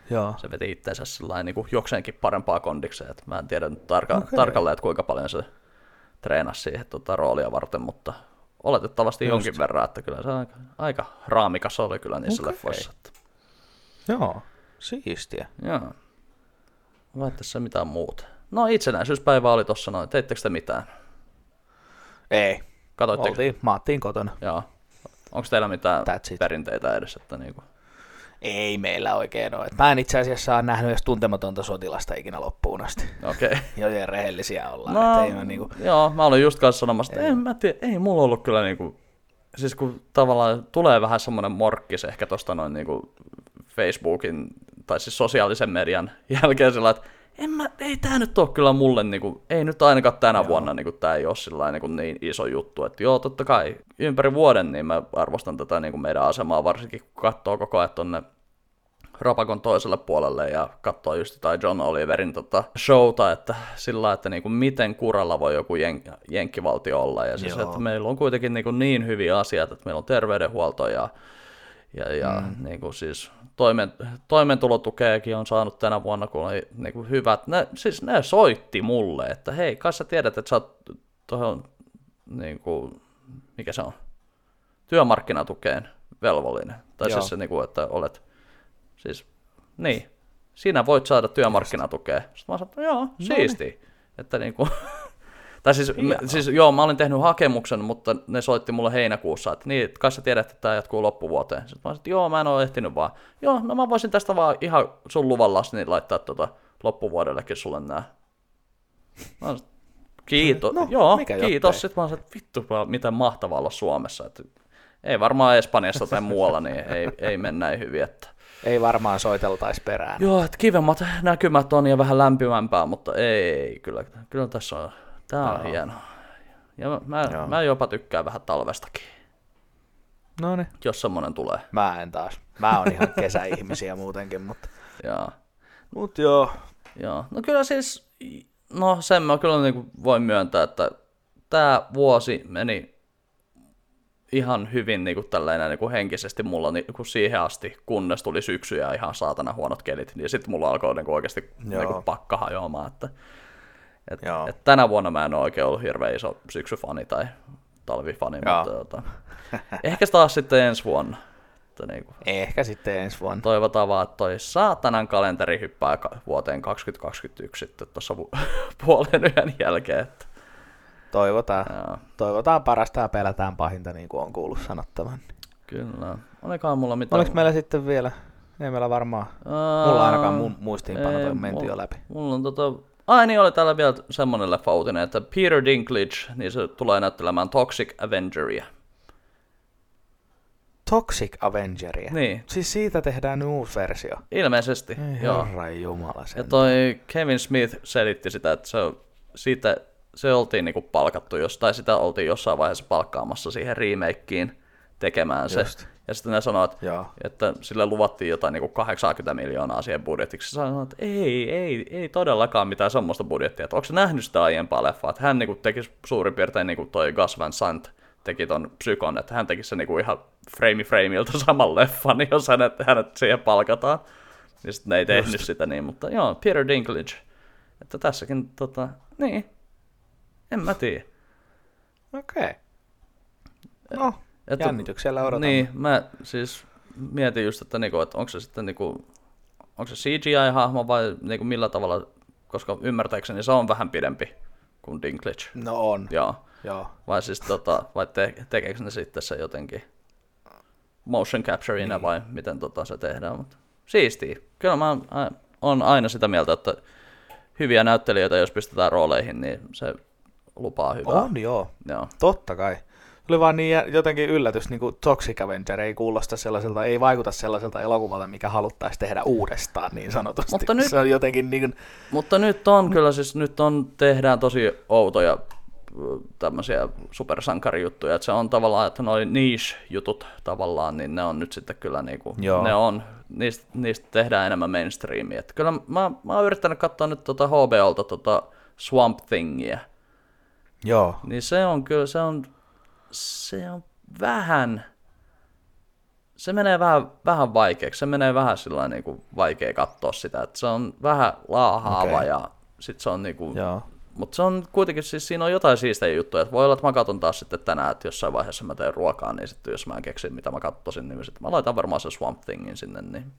Joo. se veti itseensä sillain niin kuin jokseenkin parempaa kondikseen. Että mä en tiedä nyt tarka- okay. tarkalleen, että kuinka paljon se treenasi siihen tuota roolia varten, mutta oletettavasti Just. jonkin verran, että kyllä se aika, aika raamikas oli kyllä niissä okay. leffoissa. Joo, siistiä. Joo. Vai tässä mitään muuta? No itsenäisyyspäivä oli tossa noin. Teittekö te mitään? Ei. Katoitteko? Oltiin, maattiin kotona. Joo. Onko teillä mitään perinteitä edes? Että niinku? Ei meillä oikein ole. Mä en itse asiassa ole nähnyt edes tuntematonta sotilasta ikinä loppuun asti. Okei. Joten rehellisiä ollaan. No, ei niinku... Joo, mä olin just kanssa sanomassa, että ei, mä tiedä, ei mulla ollut kyllä niinku... Siis kun tavallaan tulee vähän semmoinen morkkis ehkä tosta noin niinku Facebookin tai siis sosiaalisen median jälkeen sillä, että en mä, ei tää nyt oo kyllä mulle, niinku, ei nyt ainakaan tänä joo. vuonna niinku, tää ei oo sillä niinku, niin iso juttu, että joo totta kai ympäri vuoden niin mä arvostan tätä niinku, meidän asemaa varsinkin kun katsoo koko ajan tonne Rapakon toiselle puolelle ja katsoo just jotain John Oliverin tota, showta, että sillä että niinku, miten kuralla voi joku jen- jenkkivaltio olla ja siis, että meillä on kuitenkin niinku, niin hyviä asiat, että meillä on terveydenhuolto ja, ja, ja mm. niinku, siis toimeentulotukeakin on saanut tänä vuonna, kun oli niinku hyvät. Ne, siis ne soitti mulle, että hei, kai sä tiedät, että sä oot tuohon, niinku, mikä se on, työmarkkinatukeen velvollinen. Tai joo. siis se, niinku, että olet, siis, niin, sinä voit saada työmarkkinatukea. Sitten mä sanoin, joo, no siistiä. Niin. Että niinku... Tai siis, siis joo, mä olin tehnyt hakemuksen, mutta ne soitti mulle heinäkuussa, että niin, kai sä tiedät, että tää jatkuu loppuvuoteen. Sitten mä sanoin, että joo, mä en oo ehtinyt vaan. Joo, no mä voisin tästä vaan ihan sun luvallasi niin laittaa tota loppuvuodellekin sulle nää. Mä sanoin, kiitos. No, joo, kiitos. Sitten mä sanoin, että vittu, miten mahtavaa olla Suomessa. Että ei varmaan Espanjassa tai muualla, niin ei, ei mennä näin hyvin, että... Ei varmaan soiteltaisi perään. Joo, että kivemmat näkymät on ja vähän lämpimämpää, mutta ei, kyllä, kyllä tässä on... Tää on hienoa. Ja mä, mä jopa tykkään vähän talvestakin. Noniin. Jos semmonen tulee. Mä en taas. Mä oon ihan kesäihmisiä muutenkin, mutta... Joo. Mut joo. Joo. No kyllä siis... No sen mä kyllä niinku voin myöntää, että tää vuosi meni ihan hyvin niinku tällainen niinku henkisesti mulla niinku siihen asti, kunnes tuli syksy ja ihan saatana huonot kelit. Ja sit mulla alkoi niinku oikeesti niinku pakka hajoamaan, että... Et, et tänä vuonna mä en ole oikein ollut hirveän iso syksyfani tai talvifani, mutta jota, ehkä taas sitten ensi vuonna. Niinku, ehkä sitten ensi vuonna. Toivotaan vaan, että toi saatanan kalenteri hyppää vuoteen kaksituhattakaksikymmentäyksi sitten tuossa puolen yön jälkeen. Että. Toivotaan. Jaa. Toivotaan parasta ja pelätään pahinta, niin kuin on kuullut sanottavan. Kyllä. Olikaan mulla mitään. Oliko meillä sitten vielä? Ei meillä varmaan. Aa, mulla ainakaan muistiinpano toi mentiin jo läpi. Mulla on tota... Ai niin, oli täällä vielä semmoinen leffa-uutinen, että Peter Dinklage, niin se tulee näyttelemään Toxic Avengeria. Toxic Avengeria? Niin. Siis siitä tehdään uusi versio? Ilmeisesti, ei, joo. Herran jumala sen. Ja toi Kevin Smith selitti sitä, että se, siitä, se oltiin niinku palkattu, jos, tai sitä oltiin jossain vaiheessa palkkaamassa siihen remakeen tekemään se. Just. Ja sitten ne sanoo, että, että sille luvattiin jotain niin kuin kahdeksankymmentä miljoonaa siihen budjetiksi. Se sanoo, että ei, ei, ei todellakaan mitään semmoista budjettia. Että onko se nähnyt sitä aiempaa leffaa? Että hän niin kuin teki suurin piirtein, niin kuin toi Gus Van Sant teki ton Psykon, että hän teki se niin kuin ihan frame frameilta saman leffan, niin jos hänet, hänet siihen palkataan. Ja sitten ne ei tehnyt just sitä niin, mutta joo, Peter Dinklage. Että tässäkin, tota, niin, en mä tiedä. Okei. Okay. No. Että, jännityksellä odotamme. Niin, mä siis mietin just, että, niinku, että onko se sitten niinku, onko se C G I-hahmo vai niinku millä tavalla, koska ymmärtääkseni se on vähän pidempi kuin Dinklage. No on. Joo. Joo. Vai, siis, tota, vai te, tekeekö ne sitten se jotenkin motion capturina niin, vai miten tota se tehdään. Mutta siistiä. Kyllä mä oon aina sitä mieltä, että hyviä näyttelijöitä, jos pistetään rooleihin, niin se lupaa hyvää. On joo, joo. Totta kai. Oli vaan niin jotenkin yllätys, niin kuin Toxic Avenger ei kuulosta sellaiselta, ei vaikuta sellaiselta elokuvalta, mikä haluttaisiin tehdä uudestaan niin sanotusti. Mutta nyt, se on jotenkin niin kuin... mutta nyt on kyllä, siis nyt on, tehdään tosi outoja tämmöisiä supersankarijuttuja, että se on tavallaan, että noi niche-jutut tavallaan, niin ne on nyt sitten kyllä niin kuin, ne on, niistä, niistä tehdään enemmän mainstreamia. Että kyllä mä, mä oon yrittänyt katsoa nyt tuota H B O:lta tuota Swamp Thingia. Joo. Niin se on kyllä, se on... Se on vähän, se menee vähän, vähän vaikeaksi, se menee vähän sillain niinku vaikea katsoa sitä, että se on vähän laahaava okay. ja sit se on niinku, mutta se on kuitenkin, siis siinä on jotain siistejä juttuja, että voi olla, että mä katson taas sitten tänään, että jossain vaiheessa mä teen ruokaa, niin sitten jos mä en keksin, mitä mä katsoisin, niin sitten mä laitan varmaan se Swamp Thingin sinne niin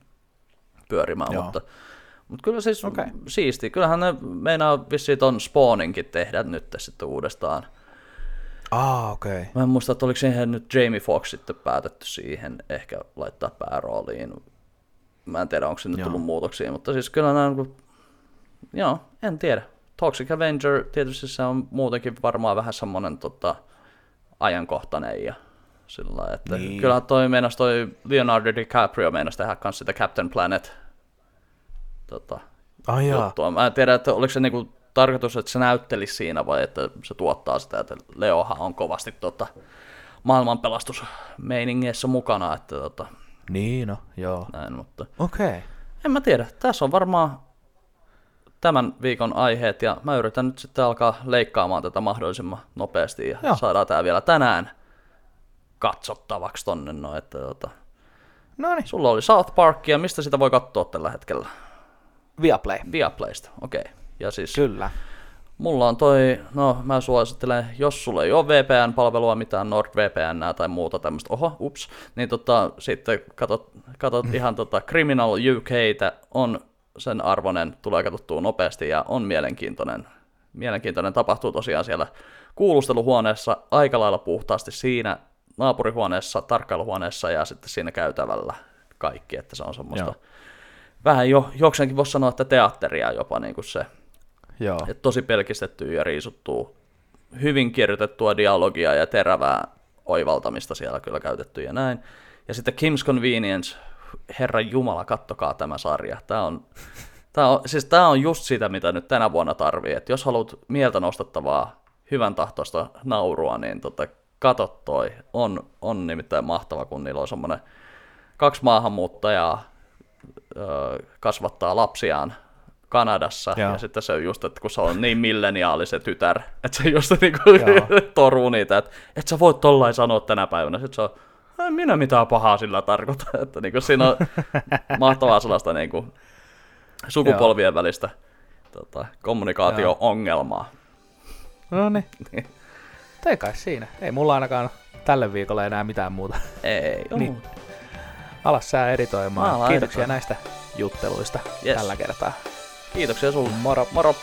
pyörimään, joo. mutta Mutta kyllä siis okay. siistiä, kyllähän ne meinaa vissiin ton Spawninkin tehdä nyt sitten uudestaan. Ah, okei. Okay. Mä en muista, että oliko siihen nyt Jamie Foxx sitten päätetty siihen ehkä laittaa päärooliin. Mä en tiedä, onko se nyt tullut muutoksia, mutta siis kyllä näin, kun... joo, en tiedä. Toxic Avenger tietysti se on muutenkin varmaan vähän semmoinen tota, ajankohtainen ja sillä lailla, että niin. Kyllähän toi meinas toi Leonardo DiCaprio meinas tehdä kans sitä Captain Planet tota, ah, juttua. Mä en tiedä, että oliko se niinku tarkoitus, että se näyttelisi siinä vai että se tuottaa sitä, että Leohan on kovasti tota, maailmanpelastusmeiningeissä mukana. Että, tota, niin, no, joo. Näin, mutta okay. En mä tiedä, tässä on varmaan tämän viikon aiheet ja mä yritän nyt sitten alkaa leikkaamaan tätä mahdollisimman nopeasti ja joo. Saadaan tää vielä tänään katsottavaksi tonne. No, että, tota, noniin. Sulla oli South Park ja mistä sitä voi katsoa tällä hetkellä? Viaplay. Viaplaysta, okei. Okay. Ja siis, kyllä. Mulla on toi, no mä suosittelen, jos sulla ei ole V P N-palvelua, mitään NordVPNää tai muuta tämmöistä, oho, ups, niin tota, sitten katot, katot ihan tota Criminal U K:tä, on sen arvoinen, tulee katsottua nopeasti ja on mielenkiintoinen. Mielenkiintoinen tapahtuu tosiaan siellä kuulusteluhuoneessa, aika lailla puhtaasti siinä naapurihuoneessa, tarkkailuhuoneessa ja sitten siinä käytävällä kaikki, että se on semmoista. Joo. Vähän jo, jokseenkin voisi sanoa, että teatteria jopa niin kuin se. Joo. Että tosi pelkistettyä ja riisuttua, hyvin kirjoitettua dialogia ja terävää oivaltamista siellä kyllä käytetty ja näin. Ja sitten Kim's Convenience, herran jumala, kattokaa tämä sarja. Tämä on, tämä on, siis tämä on just sitä, mitä nyt tänä vuonna tarvii. Et jos haluat mieltä nostattavaa, hyvän tahtoista naurua, niin tota, katot toi. On, on nimittäin mahtava, kun niillä on semmoinen kaksi maahanmuuttajaa kasvattaa lapsiaan Kanadassa, joo. Ja sitten se on just, että kun se on niin milleniaali se tytär, että se just niin toruu niitä, että et sä voit tollain sanoa tänä päivänä, sitten se on, en minä mitään pahaa sillä tarkoita, että niin kuin siinä on mahtavaa sellaista niin kuin sukupolvien joo. välistä tota, kommunikaatio-ongelmaa. No niin, ei kai siinä, ei mulla ainakaan tälle viikolla enää mitään muuta. Ei, niin. Ala sää editoimaan. Ala Kiitoksia editoimaan. Näistä jutteluista yes. tällä kertaa. Kiitoksia sulle. Moro. Moro.